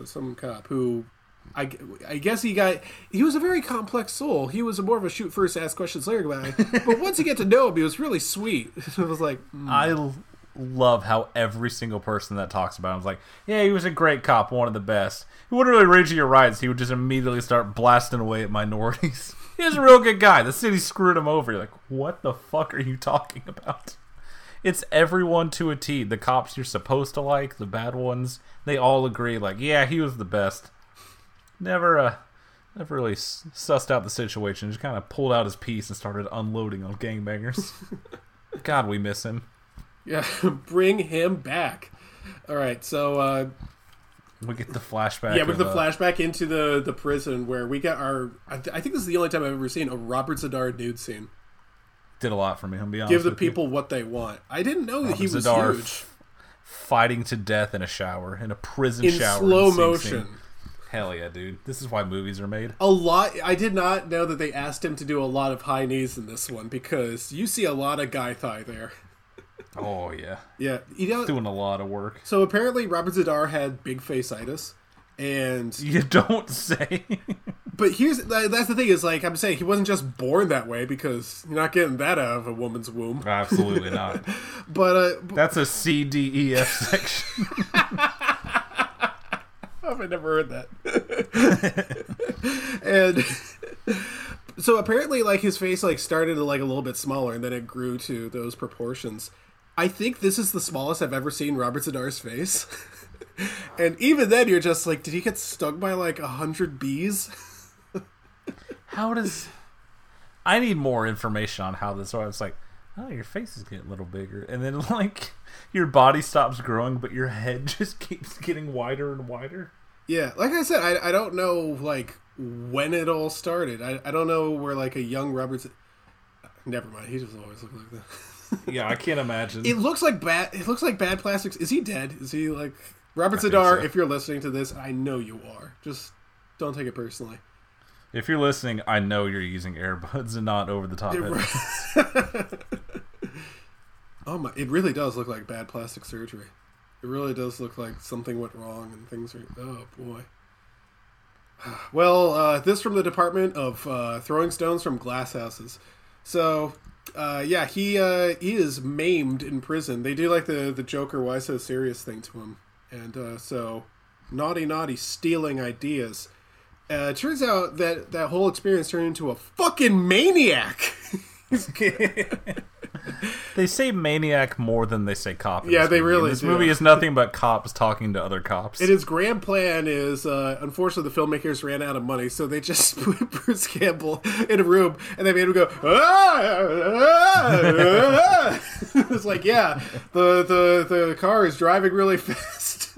some cop who. I, I guess he got he was a very complex soul. He was more of a shoot first, ask questions later guy. But once you get to know him, he was really sweet. It was like mm. I l- love how every single person that talks about him is like, yeah, he was a great cop, one of the best. He wouldn't really read your rights. He would just immediately start blasting away at minorities. He was a real good guy. The city screwed him over. You're like, what the fuck are you talking about? It's everyone to a T. The cops you're supposed to like, the bad ones, they all agree. Like, yeah, he was the best. Never, uh, never really sussed out the situation. Just kind of pulled out his piece and started unloading on gangbangers. God, we miss him. Yeah, bring him back. All right, so uh, we get the flashback. Yeah, we get the uh, flashback into the, the prison where we got our. I, th- I think this is the only time I've ever seen a Robert Z'Dar nude scene. Did a lot for me. I'm be honest. Give the with people you. What they want. I didn't know Robert that he was Z'Dar huge. F- fighting to death in a shower, in a prison in shower, slow in slow motion. Scene. Hell yeah, dude. This is why movies are made. A lot. I did not know that they asked him to do a lot of high knees in this one because you see a lot of guy thigh there. Oh, yeah. Yeah. You know, doing a lot of work. So apparently Robert Z'Dar had big face-itis. And you don't say. But here's that's the thing is like I'm saying he wasn't just born that way because you're not getting that out of a woman's womb. Absolutely not. but uh, that's a C D E F section. I never heard that. And so apparently like his face like started like a little bit smaller and then it grew to those proportions. I think this is the smallest I've ever seen Robert Z'Dar's face. And even then you're just like, did he get stung by like a hundred bees? How does I need more information on how this was like, oh, your face is getting a little bigger. And then like your body stops growing, but your head just keeps getting wider and wider. Yeah, like I said, I, I don't know like when it all started. I, I don't know where like a young Robert's. Never mind, he just always looked like that. Yeah, I can't imagine. It looks like bad. It looks like bad plastics. Is he dead? Is he like Robert Z'Dar? So. If you're listening to this, I know you are. Just don't take it personally. If you're listening, I know you're using earbuds and not over the top headphones. Oh my! It really does look like bad plastic surgery. It really does look like something went wrong and things are... Oh, boy. Well, uh, this from the Department of uh, Throwing Stones from Glass Houses. So, uh, yeah, he uh, he is maimed in prison. They do, like, the, the Joker, why so serious thing to him. And uh, so, naughty, naughty, stealing ideas. Uh, it turns out that that whole experience turned into a fucking maniac. They say maniac more than they say cop. Yeah, they really do. This movie is nothing but cops talking to other cops. And his grand plan is, uh, unfortunately, the filmmakers ran out of money, so they just put Bruce Campbell in a room, and they made him go, ah, ah, ah. It's like, yeah, the, the, the car is driving really fast.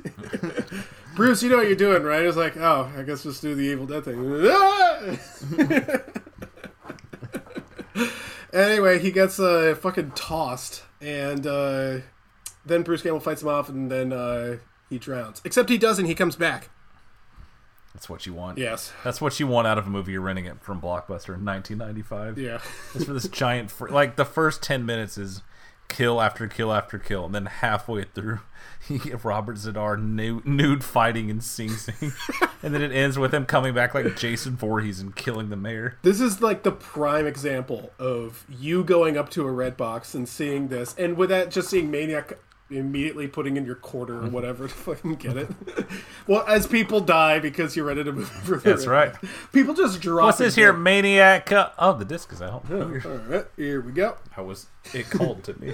Bruce, you know what you're doing, right? It's like, oh, I guess just do the Evil Dead thing. Ah! Anyway, he gets uh, fucking tossed, and uh, then Bruce Campbell fights him off, and then uh, he drowns. Except he doesn't. He comes back. That's what you want. Yes. That's what you want out of a movie you're renting it from Blockbuster in nineteen ninety-five. Yeah. It's for this giant... Fr- like, the first ten minutes is kill after kill after kill, and then halfway through, you get Robert Z'Dar nude, nude fighting in Sing Sing. And then it ends with him coming back like Jason Voorhees and killing the mayor. This is like the prime example of you going up to a Redbox and seeing this, and with that, just seeing Maniac immediately putting in your quarter or whatever to fucking get it. Well, as people die because you rented a movie for free. That's right. People just drop. What's this here, Maniac Cop? Oh, the disc is out. Yeah, all right, here we go. How was it called to me?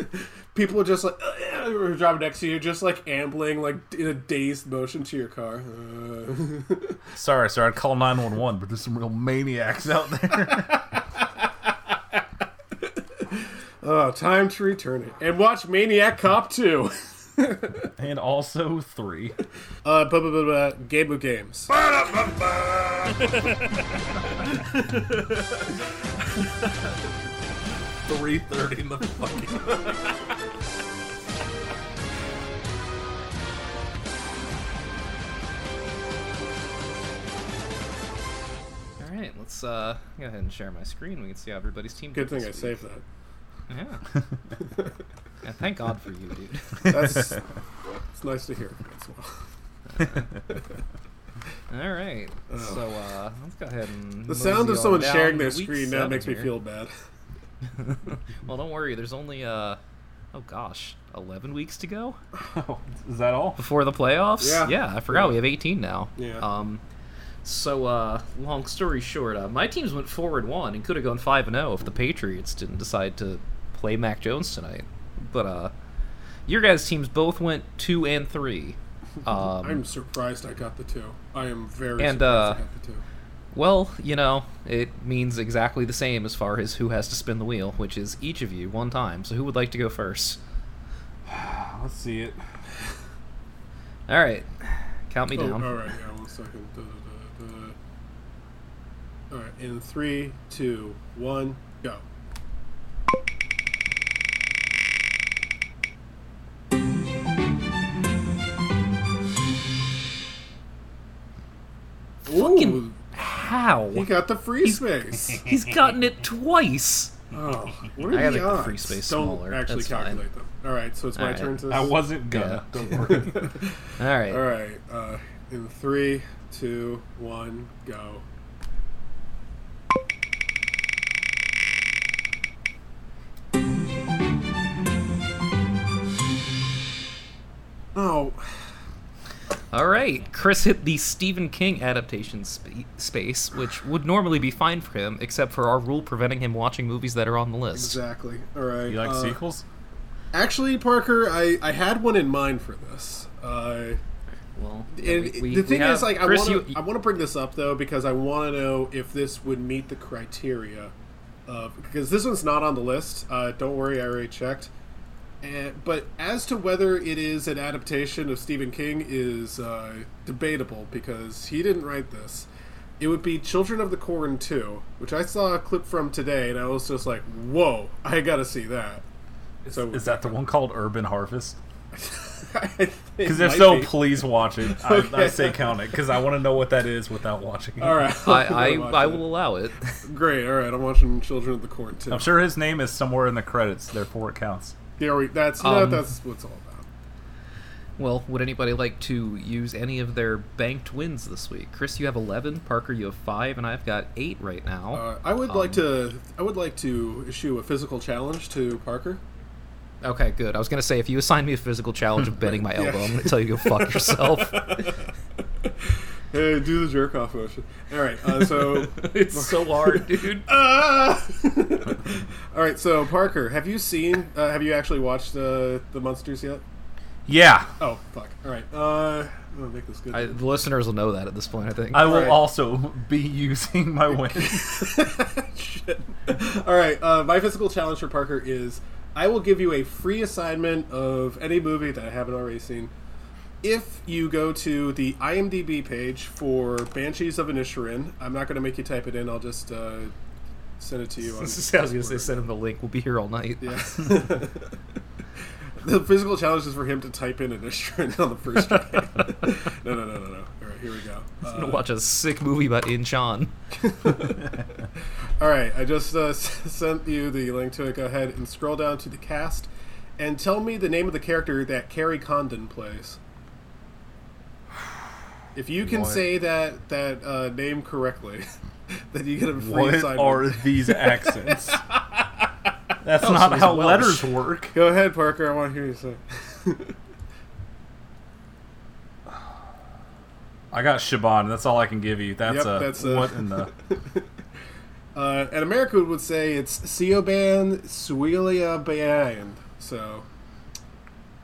People are just like uh, driving next to you, just like ambling, like in a dazed motion to your car. Uh. sorry, sorry. I'd call nine one one, but there's some real maniacs out there. Oh, time to return it. And watch Maniac Cop two. And also three. Uh, blah, blah, blah, blah. Game of Games. three thirty in the fucking... All right, let's uh, go ahead and share my screen. We can see how everybody's team... Good thing I saved that. Yeah. Yeah, thank God for you, dude. That's it's nice to hear. As well. uh, all right, oh. so uh, let's go ahead and. The sound of someone sharing their screen now makes here. me feel bad. Well, don't worry. There's only uh, oh gosh, eleven weeks to go. Oh, is that all before the playoffs? Yeah, yeah. I forgot yeah. we have eighteen now. Yeah. Um. So, uh, long story short, uh, my teams went forward one and could have gone five and zero if the Patriots didn't decide to play Mac Jones tonight. But uh, your guys' teams both went two and three. Um, I'm surprised I got the two. I am very and, surprised uh, I got the two. Well, you know, it means exactly the same as far as who has to spin the wheel, which is each of you one time. So who would like to go first? Let's see it. All right. Count me oh, down. All right, yeah, one second. Uh, All right, in three, two, one, go. Fucking Ooh, how? He got the free he's, space. He's gotten it twice. Oh, what are I the, gotta make the free space smaller. Don't actually That's calculate fine. them. All right, so it's All my right. turn to... I wasn't gonna. Yeah. Don't worry. All right. All right, uh, in three, two, one, go. Oh. All right, Chris hit the Stephen King adaptation sp- space, which would normally be fine for him, except for our rule preventing him watching movies that are on the list. Exactly. All right. You like uh, sequels? Actually, Parker, I, I had one in mind for this. Uh, well, yeah, and we, we, the thing have, is, like, Chris, I want to I want to bring this up though because I want to know if this would meet the criteria. Uh, because this one's not on the list. Uh, don't worry, I already checked. And, but as to whether it is an adaptation of Stephen King is uh, debatable because he didn't write this. It would be Children of the Corn two, which I saw a clip from today, and I was just like, whoa, I gotta see that. Is, so, is that the one called Urban Harvest? Because if so, be. please watch it. I, okay. I say count it, because I want to know what that is without watching it. All right, I, I, I will it. allow it. Great, all right, I'm watching Children of the Corn two. I'm sure his name is somewhere in the credits, therefore it counts. There we, that's um, that, that's what it's all about. Well, would anybody like to use any of their banked wins this week? Chris, you have eleven. Parker, you have five, and I've got eight right now. Uh, I would um, like to. I would like to issue a physical challenge to Parker. Okay, good. I was going to say if you assign me a physical challenge of bending my elbow, yeah. I'm going to tell you to go fuck yourself. Hey, do the jerk off motion. All right, uh, so it's so hard, dude. Ah! All right, so Parker, have you seen? Uh, have you actually watched uh, the Munsters yet? Yeah. Oh fuck! All right, uh, I'm gonna make this good. I, the listeners will know that at this point, I think. I All will right. also be using my wings. Shit. All right, uh, my physical challenge for Parker is: I will give you a free assignment of any movie that I haven't already seen. If you go to the I M D B page for Banshees of Inisherin, I'm not going to make you type it in. I'll just uh, send it to you. On I was going to say send him the link. We'll be here all night. Yeah. The physical challenge is for him to type in Inisherin on the first try. no, no, no, no, no. All right, here we go. Uh, I'm going to watch a sick movie about Inchon. All right, I just uh, sent you the link to it. Go ahead and scroll down to the cast and tell me the name of the character that Carrie Condon plays. If you can what? say that that uh, name correctly, then you get a free what assignment. What are these accents? That's oh, not so how Welsh. letters work. Go ahead, Parker. I want to hear you say. I got Shaban. That's all I can give you. That's, yep, a, that's a what in the. Uh, and America would say it's Siobhan Swelia Band. So.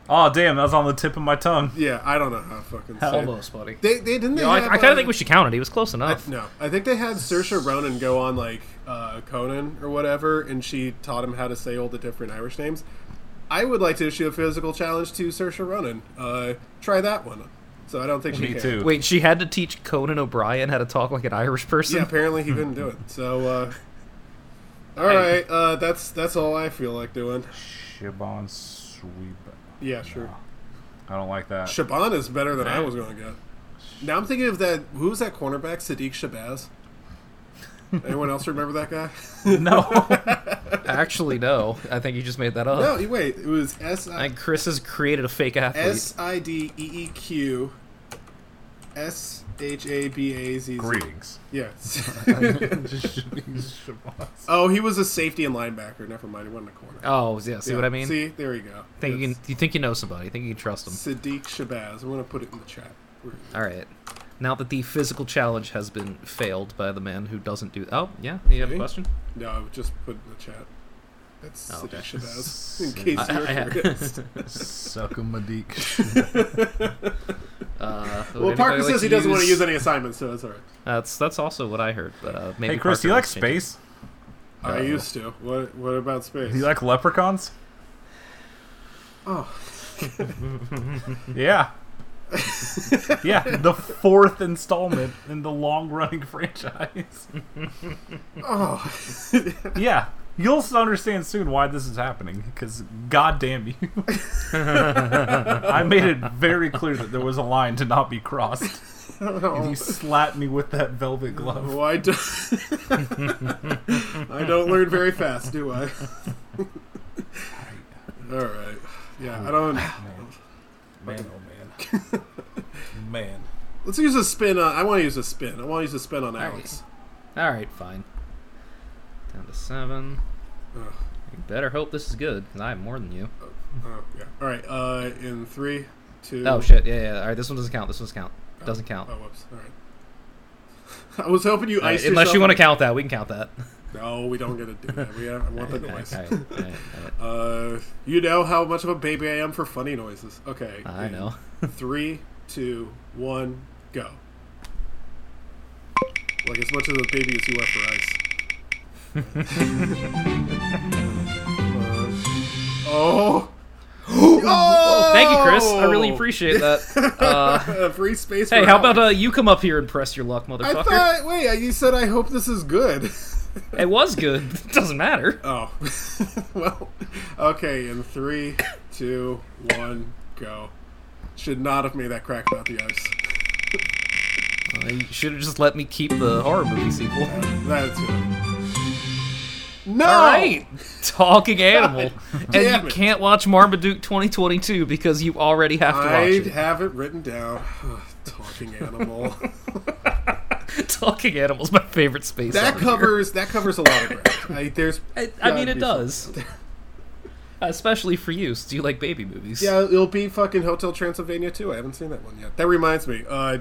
Oh damn! That was on the tip of my tongue. Yeah, I don't know how fucking. Hello, buddy. They, they didn't. They no, have, I, I kind of uh, think we should count it. He was close enough. I, no, I think they had Saoirse Ronan go on like uh, Conan or whatever, and she taught him how to say all the different Irish names. I would like to issue a physical challenge to Saoirse Ronan. Uh, try that one. So I don't think she Me can. Too. Wait, she had to teach Conan O'Brien how to talk like an Irish person? Yeah, apparently he couldn't do it. So, uh... Alright, uh, that's that's all I feel like doing. Siobhan Sweep. Yeah, sure. No, I don't like that. Siobhan is better than I was going to go. Now I'm thinking of that... Who was that cornerback? Sadiq Shabazz? Anyone else remember that guy? No. Actually, no. I think you just made that up. No, wait. It was S. I think Chris has created a fake athlete. S I D E E Q S H A B A Z Z. Greetings. Yes. Oh, he was a safety and linebacker. Never mind. He wasn't a corner. Oh, yeah. See yeah. what I mean? See, there you go. Think you, can, you think you know somebody? You think you can trust them? Sadiq Shabazz. I'm gonna put it in the chat. All right. Now that the physical challenge has been failed by the man who doesn't do... Oh, yeah? You have a question? No, I would just put it in the chat. That's oh, okay. Sadiq Shabazz, in case you're curious. Suckamadiq. uh, Well, Parker like says he use... doesn't want to use any assignments, so that's all right. That's that's also what I heard. But, uh, maybe hey, Chris, Parker do you like space? Uh, I used to. What What about space? Do you like leprechauns? Oh. Yeah. Yeah, the fourth installment in the long-running franchise. Oh, yeah, you'll understand soon why this is happening. Because goddamn you, I made it very clear that there was a line to not be crossed, oh. and you slapped me with that velvet glove. Oh, I, do- I don't learn very fast, do I? All right. Yeah, I don't. Man, man oh man. Man, let's use a spin. On, I want to use a spin. I want to use a spin on Alex. All right, All right fine. Down to seven. Ugh. You better hope this is good because I have more than you. Oh, oh, yeah. All right. Uh, in three, two. Oh shit! Yeah, yeah. All right, this one doesn't count. This one's count. Oh. Doesn't count. Oh, whoops. All right. I was hoping you iced right, unless you want to count that, we can count that. No, we don't get to do that. We have, I want the noise. All right, all right, all right. Uh, you know how much of a baby I am for funny noises. Okay. I know. Three, two, one, go. Like as much of a baby as you are for ice. uh, oh. Oh! Oh! Thank you, Chris. I really appreciate that. Uh, Free space. Hey, for how Alex. About uh, you come up here and press your luck, motherfucker? I thought. Wait, you said I hope this is good. It was good. It doesn't matter. Oh. Well, okay, in three, two, one, go. Should not have made that crack about the ice. Uh, you should have just let me keep the horror movie sequel. Uh, that's good. No! All right. Talking animal. God, and you it. Can't watch Marmaduke twenty twenty-two because you already have to watch I it. I have it written down. Ugh, talking animal. Talking animal's my favorite space. That covers here. That covers a lot of ground. I, there's, I, I mean, it does, especially for you. So do you like baby movies? Yeah, it'll be fucking Hotel Transylvania too. I haven't seen that one yet. That reminds me, uh,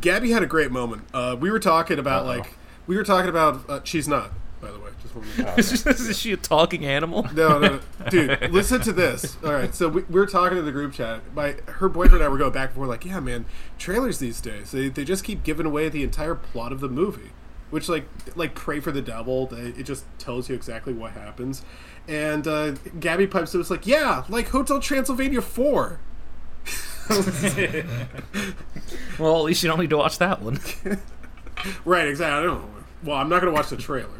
Gabby had a great moment. Uh, we were talking about Uh-oh. like we were talking about. Uh, she's not, by the way. Just one minute. Is she a talking animal? No, no, no, dude. Listen to this. All right, so we, we were talking to the group chat. My her boyfriend and I were going back and forth, like, yeah, man, trailers these days they they just keep giving away the entire plot of the movie, which like like Pray for the Devil, they, it just tells you exactly what happens. And uh, Gabby pipes up, it's like, yeah, like Hotel Transylvania four. Well, at least you don't need to watch that one. Right? Exactly. I don't. Well, I'm not going to watch the trailer.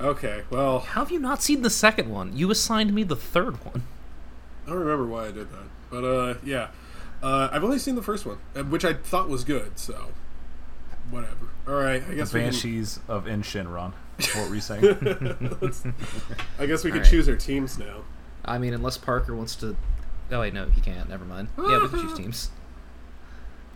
Okay, well... How have you not seen the second one? You assigned me the third one. I don't remember why I did that. But, uh, yeah. Uh, I've only seen the first one, which I thought was good, so... Whatever. Alright, I guess the Banshees we can... of Enshinran. What were you saying? I guess we could right. choose our teams now. I mean, unless Parker wants to... Oh, wait, no, he can't. Never mind. Yeah, we can choose teams.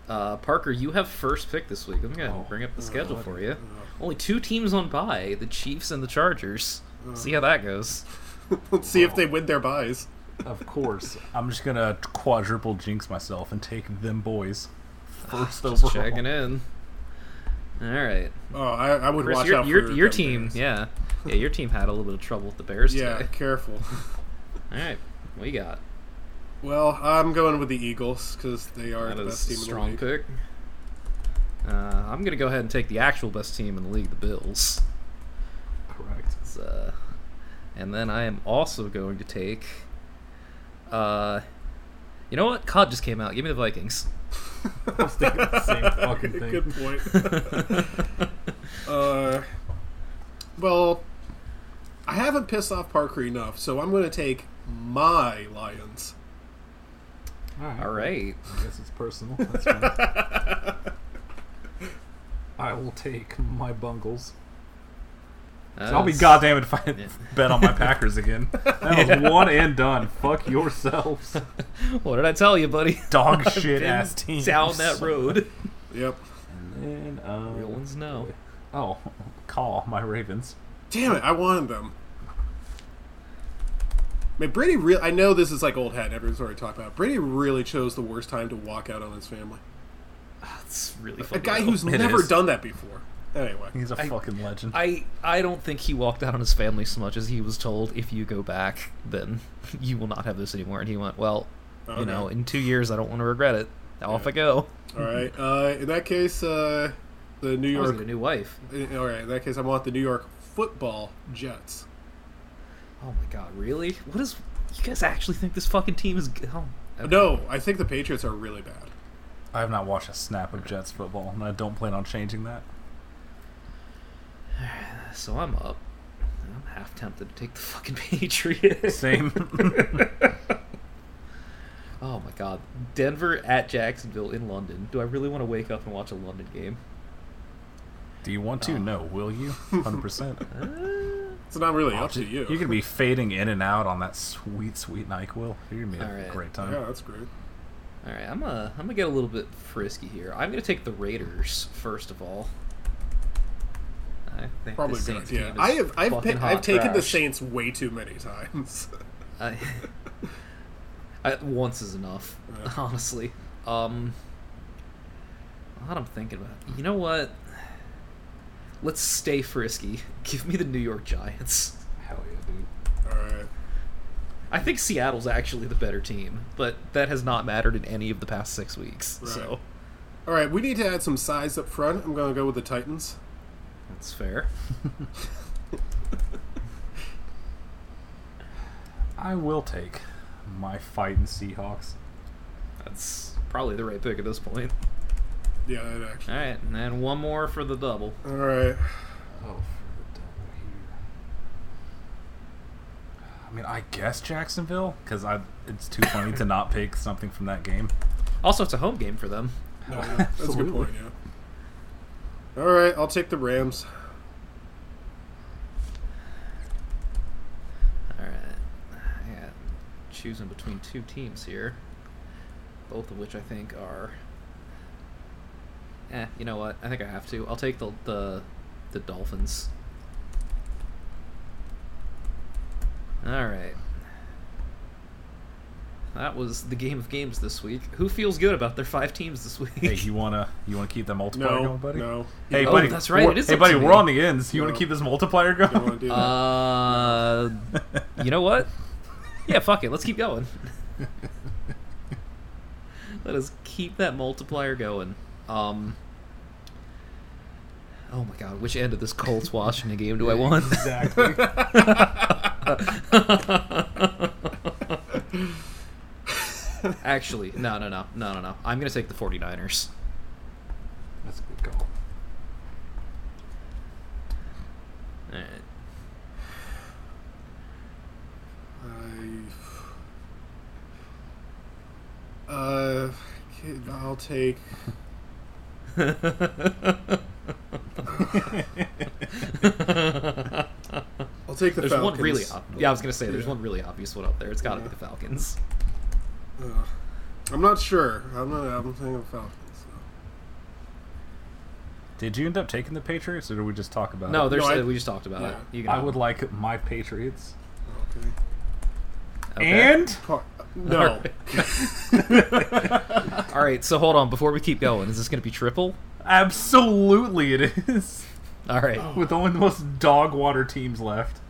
Uh, Parker, you have first pick this week. I'm going to oh, bring up the schedule oh, for you. Oh. Only two teams on bye, the Chiefs and the Chargers. Oh. See how that goes. Let's see oh. if they win their byes. Of course. I'm just going to quadruple jinx myself and take them boys first overall. Just checking in. All right. Oh, I, I would Chris, watch your, out for your, your team. Bears. Yeah, yeah, your team had a little bit of trouble with the Bears. Yeah, today. Careful. All right, what do you got? Well, I'm going with the Eagles because they are that the best team in the league. Strong pick. Uh, I'm going to go ahead and take the actual best team in the league, the Bills. Correct. Uh, and then I am also going to take. Uh, you know what? C O D just came out. Give me the Vikings. I was thinking the same fucking thing. Good point. uh, well, I haven't pissed off Parker enough, so I'm going to take my Lions. All right. All right. I guess it's personal. That's fine. I will take my Bungles. So I'll be goddamn it if I yeah. bet on my Packers again. That yeah. was one and done. Fuck yourselves. What did I tell you, buddy? Dog shit ass team. Down that road. Yep. And then, uh, real ones know. Oh, call my Ravens. Damn it, I wanted them. I mean, Brady really. I know this is like old hat. Everyone's already talked about. Brady really chose the worst time to walk out on his family. That's really funny. A guy who's it never is. done that before. Anyway, he's a I, fucking legend. I, I don't think he walked out on his family so much as he was told, if you go back, then you will not have this anymore. And he went, well, okay. you know, in two years, I don't want to regret it. Now yeah. Off I go. All right. Uh, in that case, uh, the New York... I was a new wife. All right. In that case, I want the New York football Jets. Oh, my God. Really? What is... You guys actually think this fucking team is... Oh, okay. No, I think the Patriots are really bad. I have not watched a snap of Jets football, and I don't plan on changing that. So I'm up. I'm half tempted to take the fucking Patriots. Same. Oh my god. Denver at Jacksonville in London. Do I really want to wake up and watch a London game? Do you want to? Uh, no. Will you? one hundred percent. Uh, it's not really up to you. You're going to be fading in and out on that sweet, sweet NyQuil. You're going to be having a great time. Yeah, that's great. Alright, I'm uh, I'm going to get a little bit frisky here. I'm going to take the Raiders, first of all. I think Probably good. Yeah, I have I've, picked, I've taken trash. the Saints way too many times. I, I, once is enough, yeah. honestly. Um, what I'm thinking about, you know what? Let's stay frisky. Give me the New York Giants. Hell yeah, dude! All right. I think Seattle's actually the better team, but that has not mattered in any of the past six weeks. Right. So, all right, we need to add some size up front. I'm going to go with the Titans. That's fair. I will take my fighting Seahawks. That's probably the right pick at this point. Yeah, that actually. All right, and then one more for the double. All right. Oh, for the double here. I mean, I guess Jacksonville, because I it's too funny to not pick something from that game. Also, it's a home game for them. Oh, yeah. That's a good point, yeah. Alright, I'll take the Rams. Alright. Yeah, choosing between two teams here. Both of which I think are... Eh, you know what? I think I have to. I'll take the the, the Dolphins. Alright. That was the game of games this week. Who feels good about their five teams this week? Hey, you wanna you wanna keep that multiplier no, going, buddy? No. Hey, oh, buddy. That's right. It is hey, buddy. We're on the ends. You no. wanna keep this multiplier going? Do uh, you know what? Yeah, fuck it. Let's keep going. Let us keep that multiplier going. Um. Oh my God! Which end of this Colts Washington game do I want? Exactly. Actually, no, no, no, no, no, no. I'm going to take the 49ers. That's a good call. All right. I, uh, I'll take... I'll take the there's Falcons. One really ob- yeah, I was going to say, there's yeah. one really obvious one up there. It's got to yeah. be the Falcons. Uh, I'm not sure. I'm not. I'm thinking of Falcons. So. Did you end up taking the Patriots, or did we just talk about no, it? No, there's. No, I, we just talked about yeah. it. You can I would it. like my Patriots. Okay. Okay. And? No. All right, so hold on. Before we keep going, is this going to be triple? Absolutely it is. All right. With only the most dog water teams left.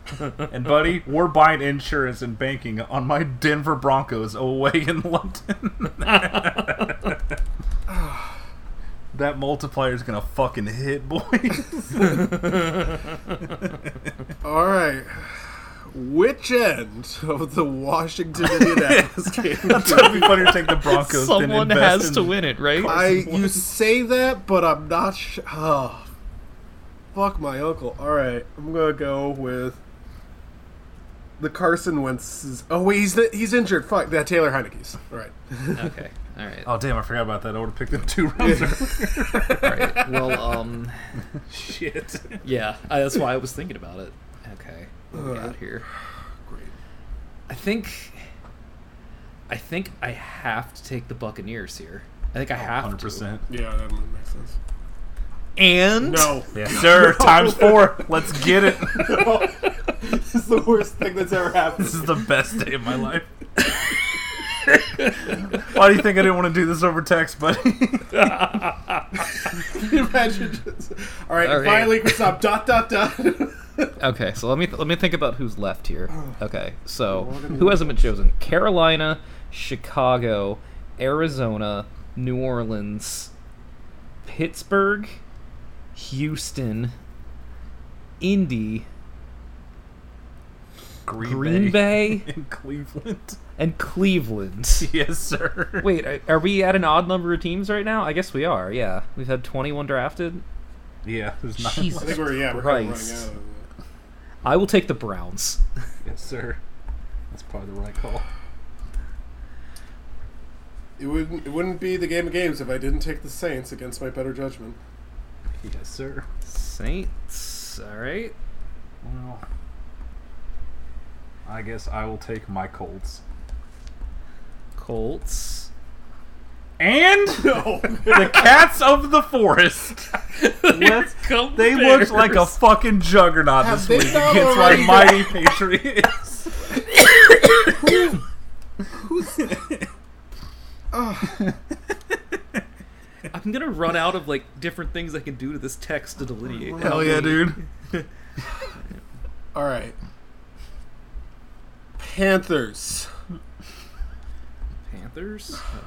And, buddy, we're buying insurance and banking on my Denver Broncos away in London. That multiplier's going to fucking hit, boys. All right. Which end of the Washington Indianapolis game? That's going to be funny to take the Broncos. Someone has to win it, right? I, you say that, but I'm not sure. Oh, fuck my uncle. All right, I'm going to go with the Carson Wentz. Oh, wait, he's the, he's injured. Fuck, that Taylor Heineke's. All right. Okay. All right. Oh, damn, I forgot about that. I would have picked them two rounds earlier. All right. Well, um... Shit. Yeah, I, that's why I was thinking about it. Okay. Right. Out here. Great. I think... I think I have to take the Buccaneers here. I think I have one hundred percent. To. one hundred percent. Yeah, that really makes sense. And? No. Yeah. Sir, no. Times four. Let's get it. No. This is the worst thing that's ever happened. This is the best day of my life. Why do you think I didn't want to do this over text, buddy? Imagine just... All right, all right. Finally, we stop. Dot, dot, dot. Okay, so let me th- let me think about who's left here. Okay, so who hasn't been chosen? Carolina, Chicago, Arizona, New Orleans, Pittsburgh, Houston, Indy, Green, Green Bay, Bay, and Cleveland. And Cleveland. Yes, sir. Wait, are, are we at an odd number of teams right now? I guess we are, yeah. We've had twenty-one drafted. Yeah. Jesus I think we're, yeah, Christ. We're out. I will take the Browns. Yes, sir. That's probably the right call. It wouldn't, it wouldn't be the game of games if I didn't take the Saints against my better judgment. Yes, sir. Saints. All right. Well, I guess I will take my Colts. Colts. And no. The Cats of the Forest. Let's go. They looked like a fucking juggernaut Have this week against my mighty Patriots. Who, who's oh. I'm gonna run out of like different things I can do to this text to delineate. Hell yeah, dude. Alright. Panthers. Panthers? Oh,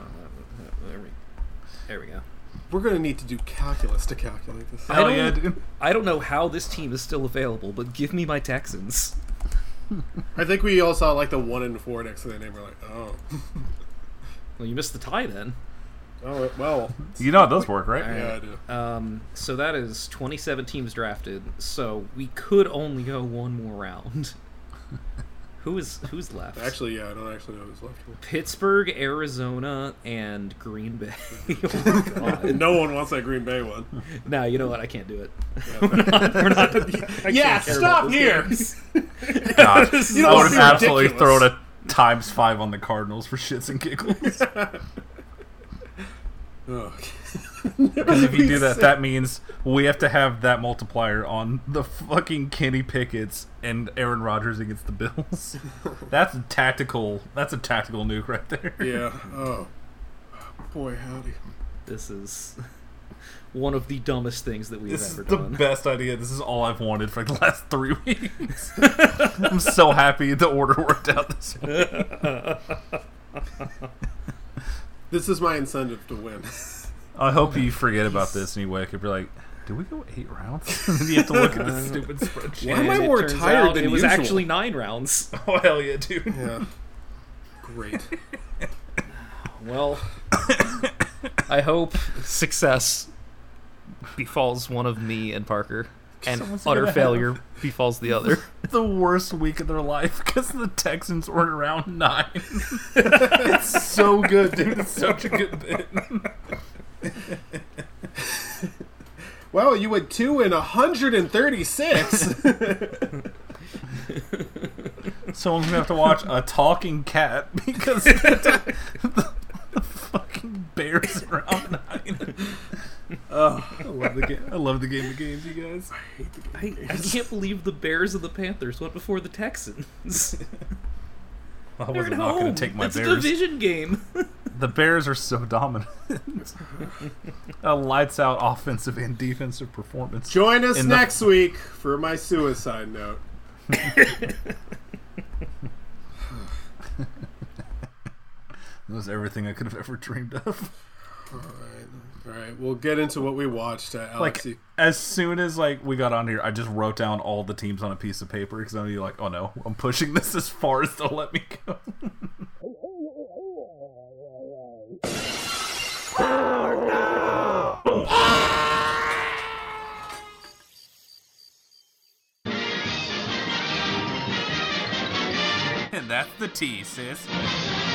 there, we, there we go. We're going to need to do calculus to calculate this. I don't, yeah, dude. I don't know how this team is still available, but give me my Texans. I think we all saw like the one and four next to their name. We're like, oh. Well, you missed the tie then. Oh, well. You know it does work, right? right? Yeah, I do. Um, so that is twenty-seven teams drafted, so we could only go one more round. Who is who's left? Actually, yeah, I don't actually know who's left. Pittsburgh, Arizona, and Green Bay. Oh my God. No one wants that Green Bay one. No, you know what? I can't do it. Yeah, we're not. We're not yeah, stop here. God, you I would have absolutely ridiculous. Thrown a times five on the Cardinals for shits and giggles. Because if you do that, that means we have to have that multiplier on the fucking Kenny Pickett's and Aaron Rodgers against the Bills. That's a tactical. That's a tactical nuke right there. Yeah. Oh, boy, howdy. This is one of the dumbest things that we've this ever done. This is the best idea. This is all I've wanted for like the last three weeks. I'm so happy the order worked out this way. This is my incentive to win. I hope you forget about this anyway. I could be like, did we go eight rounds? You have to look at this stupid spreadsheet. Why am I more tired than usual? It was actually nine rounds. Oh, hell yeah, dude. Yeah. Great. Well, I hope success befalls one of me and Parker. And someone's utter failure have. Befalls the other. The worst week of their life because the Texans were in round nine. It's so good, dude. It's such a good bit. Well, you had two in one hundred thirty-six. Someone's going to have to watch a talking cat because the, the, the fucking Bears are round nine. Oh, I love the game. I love the game of games, you guys. I hate the game of games. I, I can't believe the Bears and the Panthers went before the Texans. I wasn't not going to take my it's Bears. It's a division game. The Bears are so dominant. A lights out offensive and defensive performance. Join us next the... week for my suicide note. That was everything I could have ever dreamed of. All right, all right. We'll get into what we watched. Uh, Alex, like as soon as like we got on here, I just wrote down all the teams on a piece of paper because I'm gonna be like, oh no, I'm pushing this as far as they'll let me go. Oh, no. And that's the T, sis.